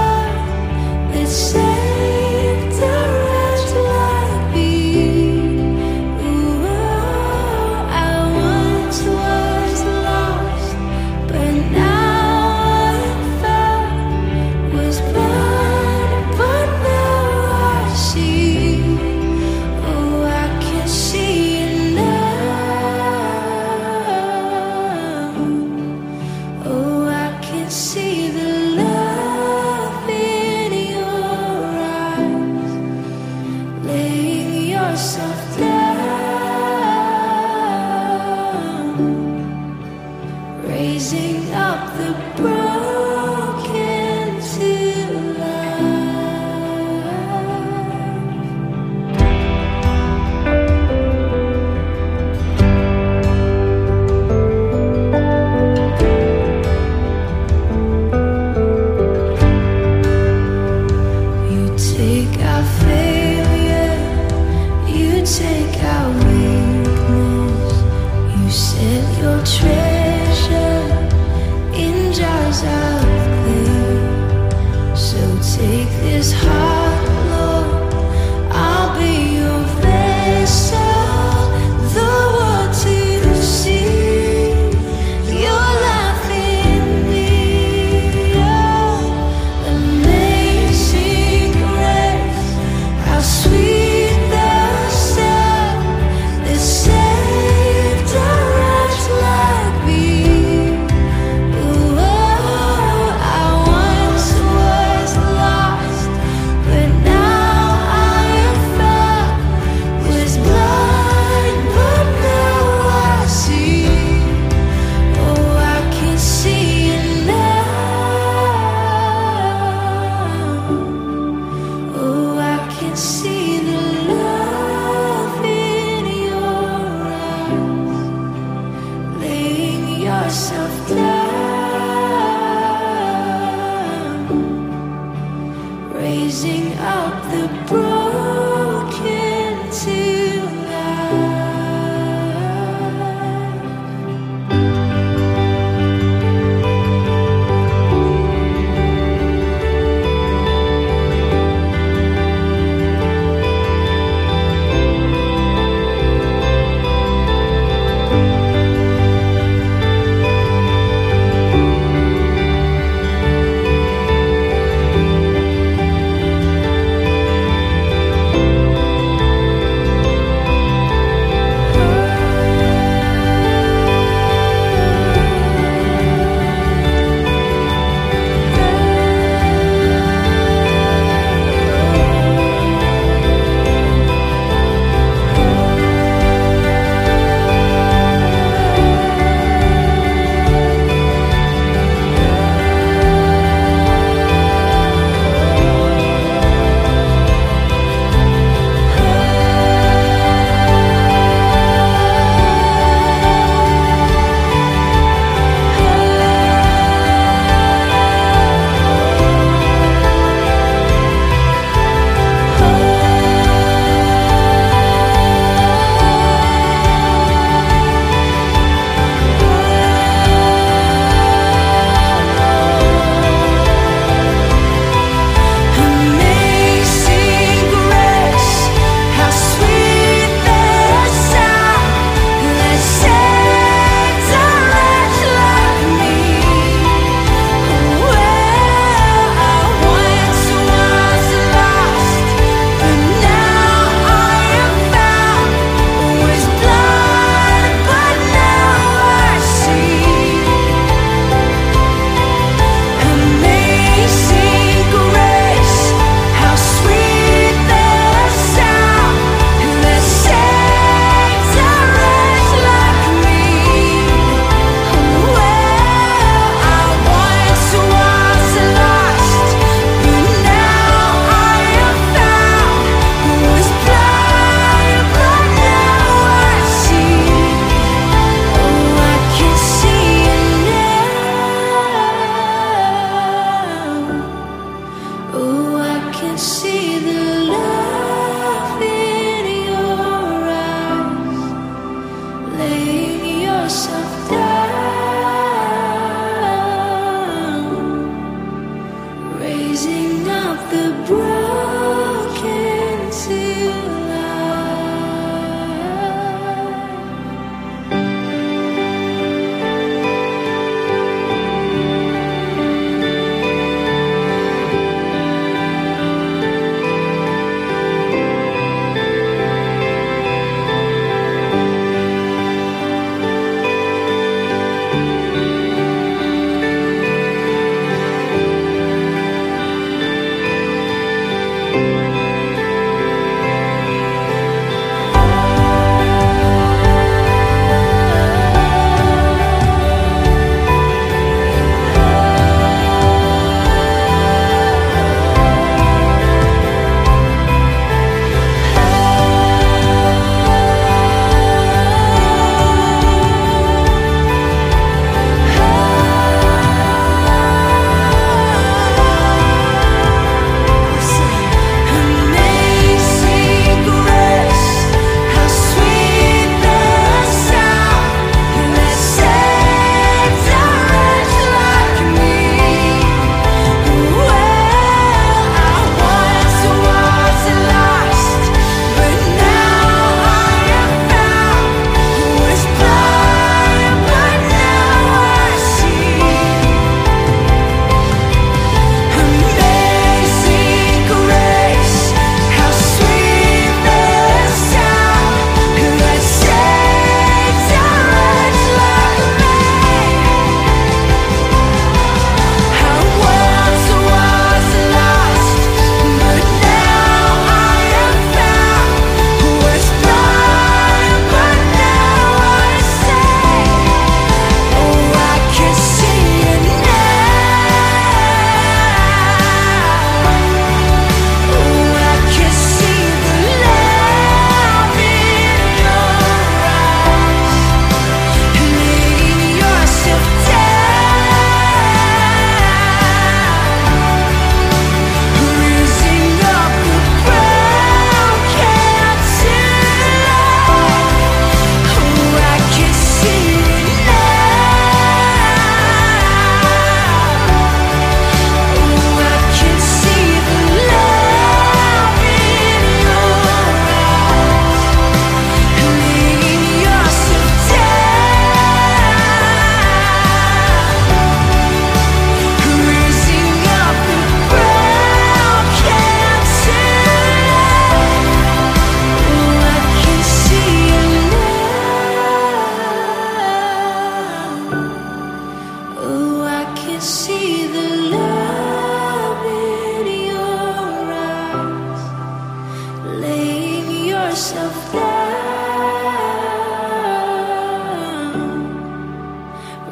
down,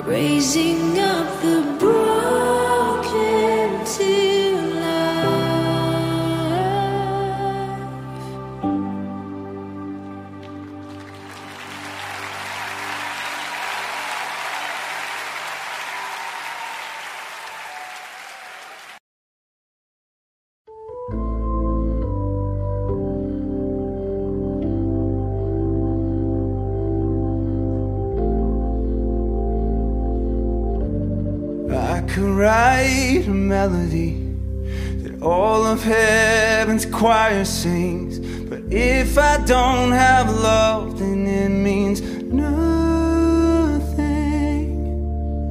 raising up the broken to life. I could write a melody that all of heaven's choir sings, but if I don't have love, then it means nothing.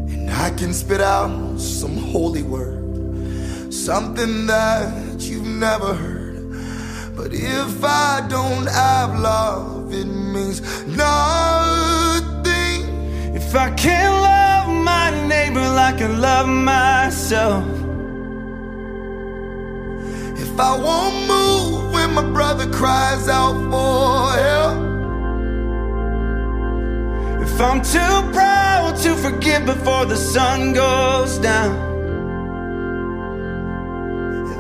And I can spit out some holy word, something that you've never heard, but if I don't have love, it means nothing. If I can't love my neighbor like I love myself, if I won't move when my brother cries out for help, if I'm too proud to forgive before the sun goes down,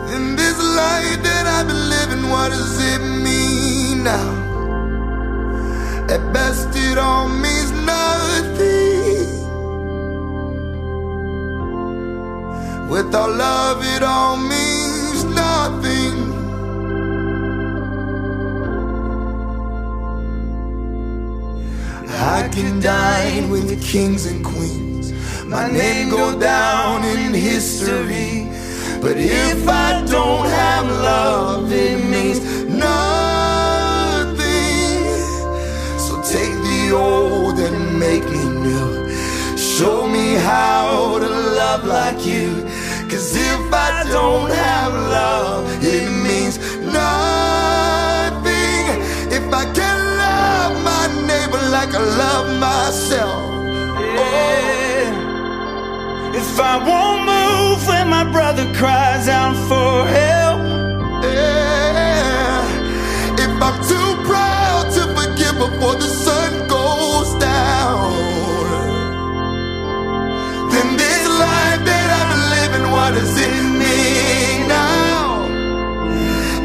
then this life that I've been living, what does it mean now? At best it all means nothing. Without love, it all means nothing. I can dine with the kings and queens, my name go down in history, but if I don't have love, it means nothing. So take the old and make me new, show me how to love like you. 'Cause if I don't have love, it means nothing. If I can't love my neighbor like I love myself, yeah. If I won't move when my brother cries out for help, yeah. If I'm too proud to forgive before the sun goes down, then this life that I what is in me now?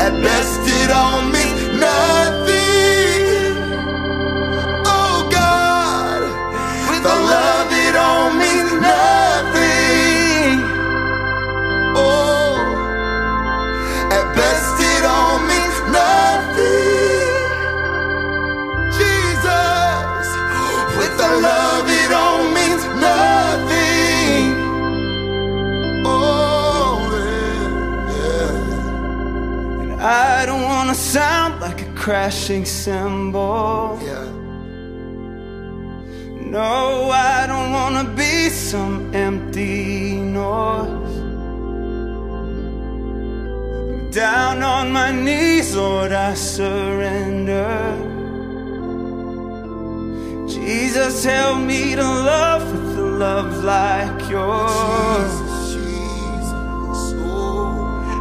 At best it all means nothing. Oh God, without love it all means nothing. Oh, at best it all means nothing. Jesus, without love it all means nothing. I don't wanna sound like a crashing cymbal, yeah. No, I don't wanna be some empty noise. I'm down on my knees, Lord, I surrender. Jesus, help me to love with a love like yours.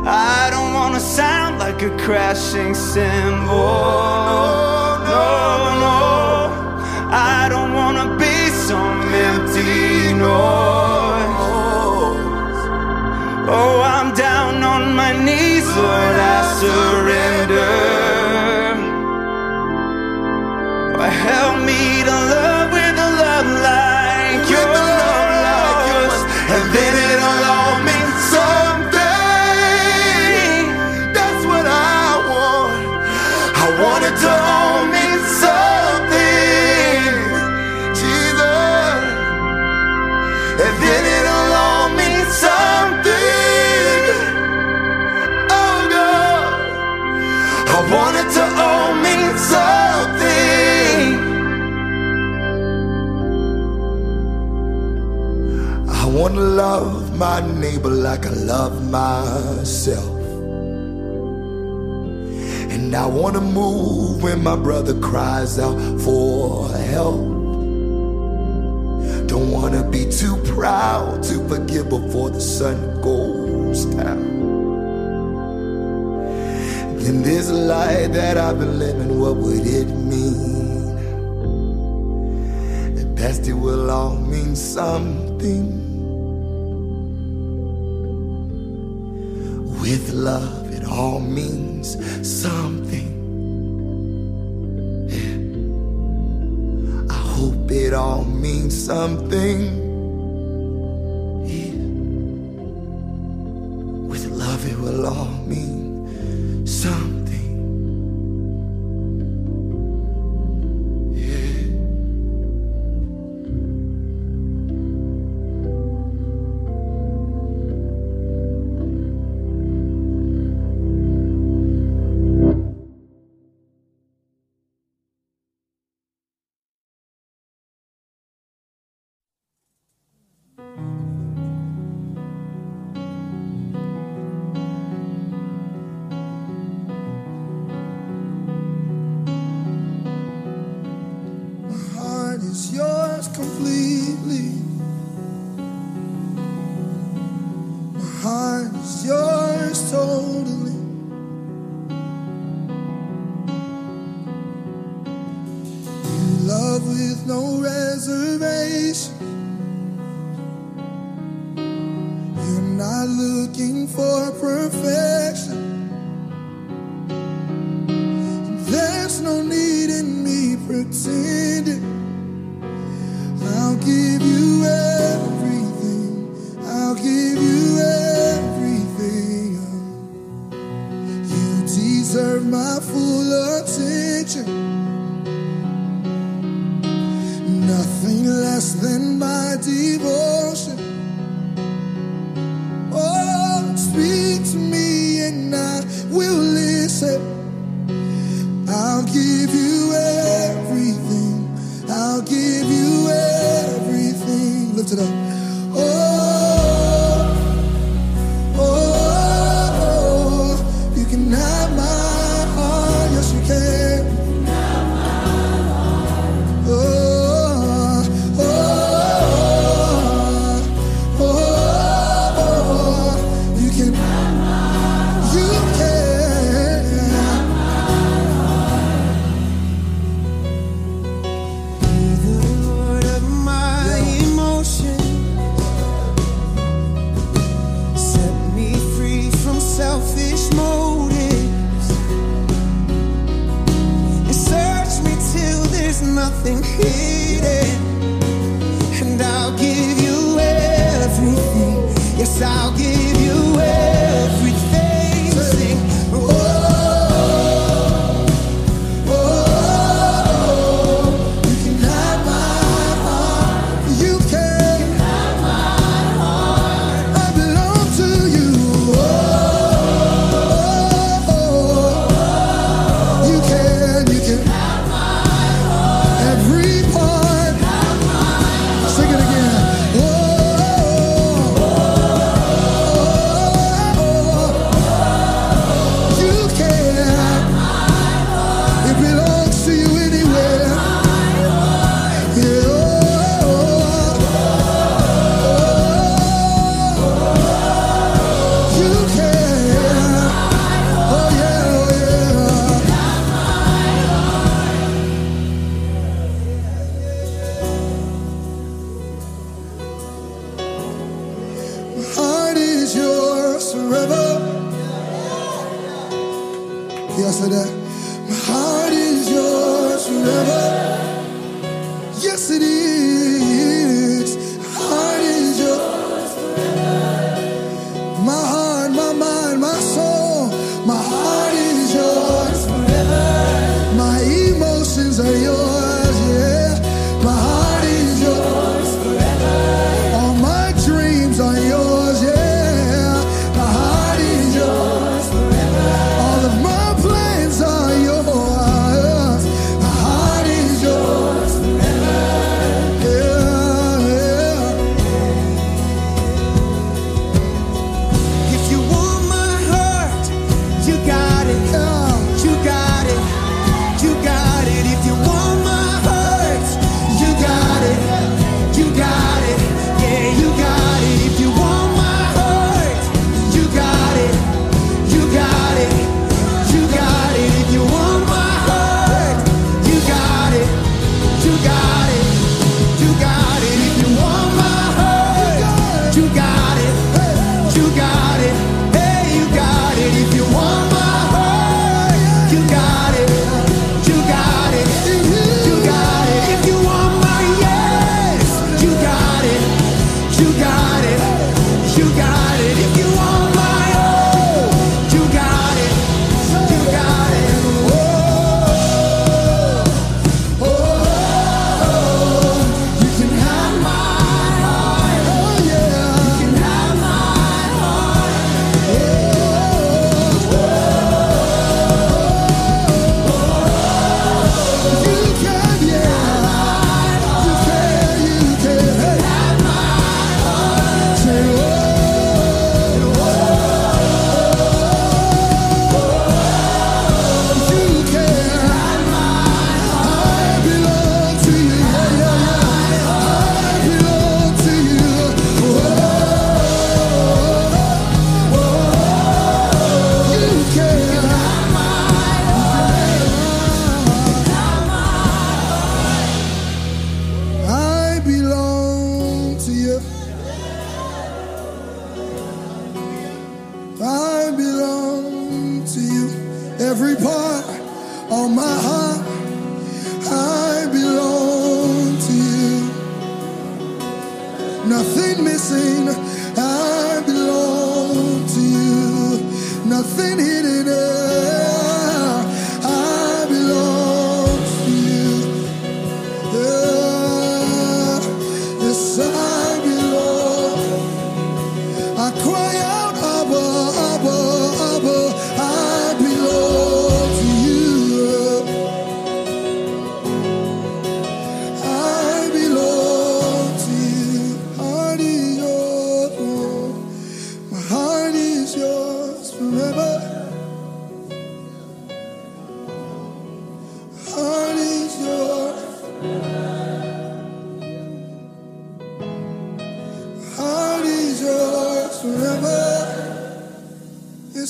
I don't wanna sound like a crashing cymbal. No, no, no. I don't wanna be some empty noise. Oh, I'm down on my knees, Lord, I surrender. Oh, help me to love with a love like yours, and then it'll all mean something. To all mean something, Jesus, and then it'll all mean something. Oh God, I want it to all mean something. I want to love my neighbor like I love myself, and I want to move when my brother cries out for help. Don't want to be too proud to forgive before the sun goes down. in this life that I've been living, what would it mean? At best it will all mean something. With love, it all means something. Yeah. I hope it all means something. Yeah. With love, it will all mean something.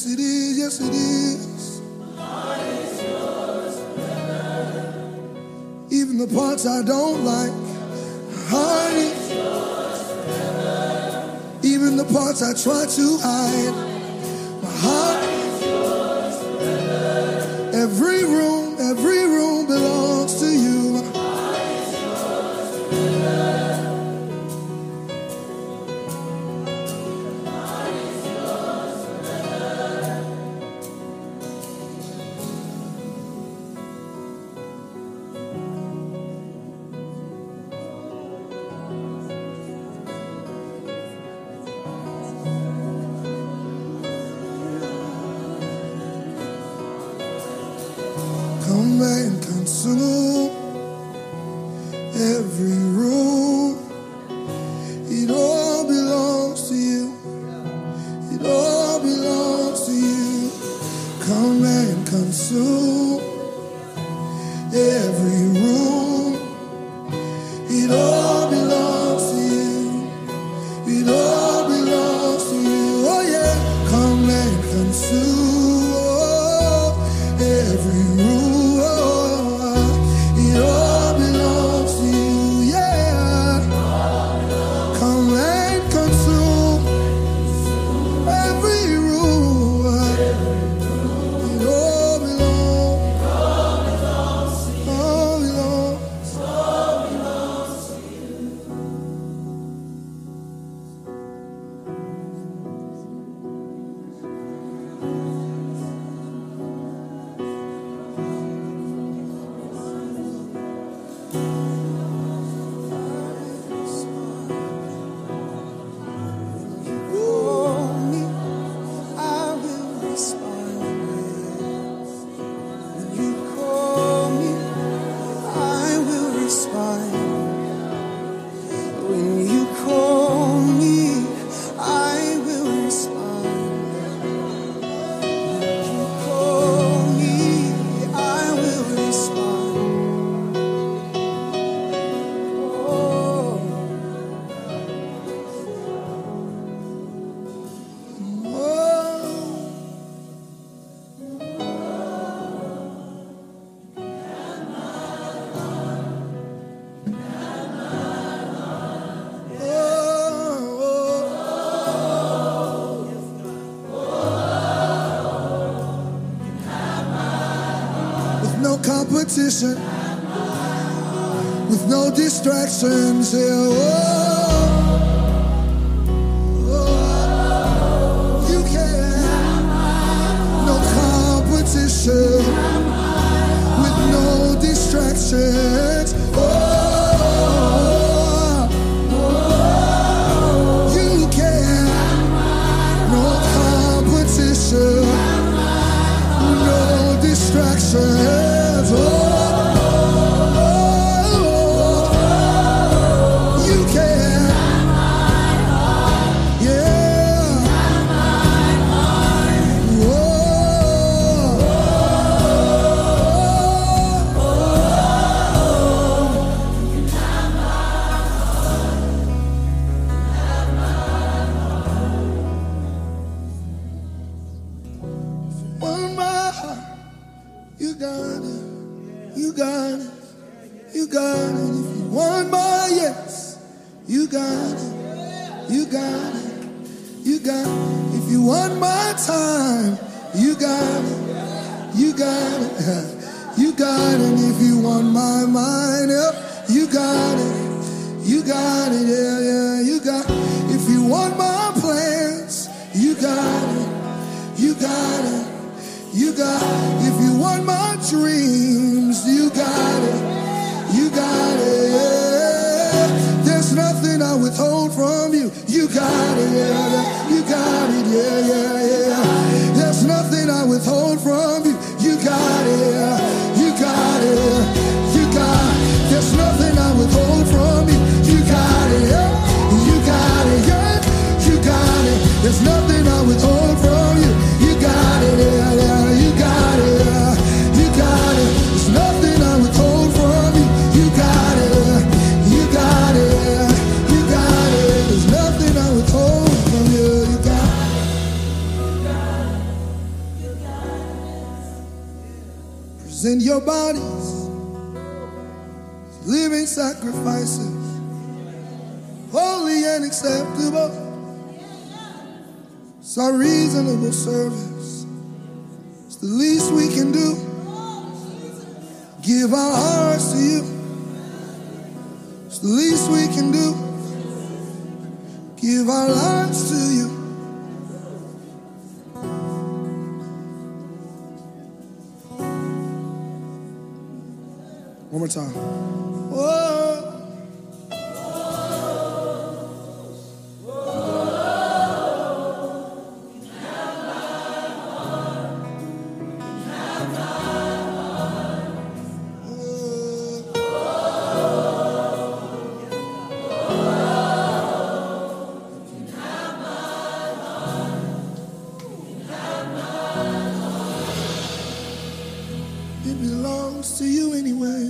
yes it is, yes it is. Even the parts I don't like, heart. Even the parts I try to hide, my heart. Every room belongs to you. My heart is yours forever. My heart is yours forever. Come and consume every room. It all belongs to you. It all belongs to you. Come and consume every room. It all belongs to you. It all belongs to you. Oh yeah. Come and consume every room. Competition with no distractions here. Oh, oh, you can. No competition with no distractions. Oh, oh, you can. No competition with no distractions. Oh, oh, oh, you can. Yeah. Oh, oh, oh, oh. One more, you got it. You got it, you got it. If you want my yes, you got it, you got it, you got it. If you want my time, you got it, you got it, you got it. If you want my mind, yeah, you got it, yeah, yeah, you got it. If you want my plans, you got it, you got it. You got it. If you want my dreams, you got it, you got it, yeah. There's nothing I withhold from you. You got it, yeah, you got it, yeah, yeah, yeah. There's nothing I withhold from you. You got it, yeah, you got it, you got it. There's nothing I withhold from you. You got it, yeah, you got it, yeah, you got it. There's nothing I withhold from you. You got it, yeah, yeah, you got it, yeah, you got it. There's nothing I withhold from you. You got it, yeah, you got it, yeah, you got it. There's nothing I withhold from you. You got it. Send your bodies, living sacrifices, holy and acceptable. It's our reasonable service. It's the least we can do. Give our hearts to you. It's the least we can do. Give our lives to you. One more time. Whoa. Have my heart. Have my heart. It belongs to you anyway.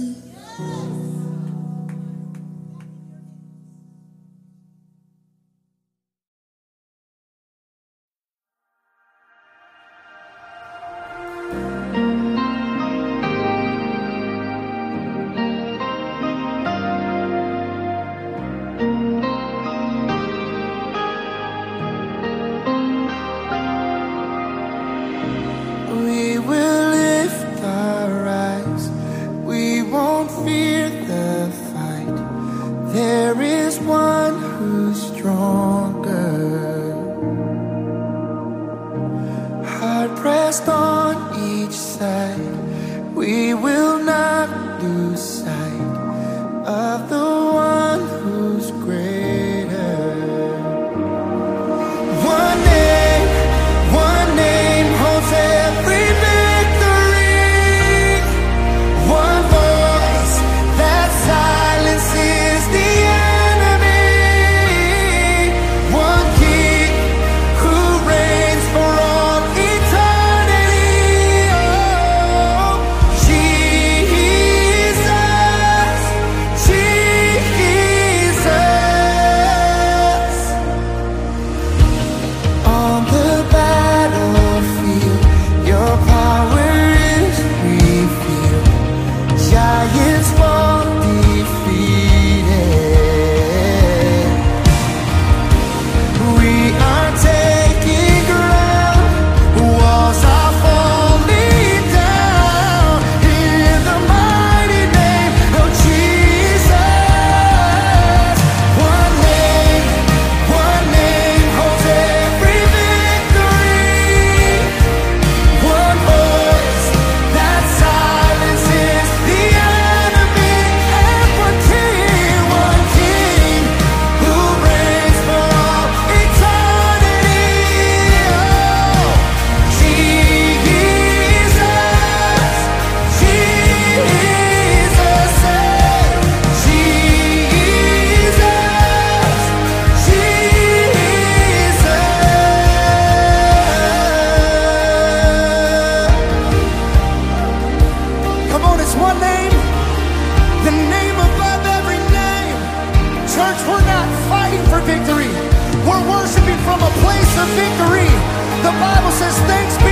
Victory. We're worshiping from a place of victory. The Bible says thanks be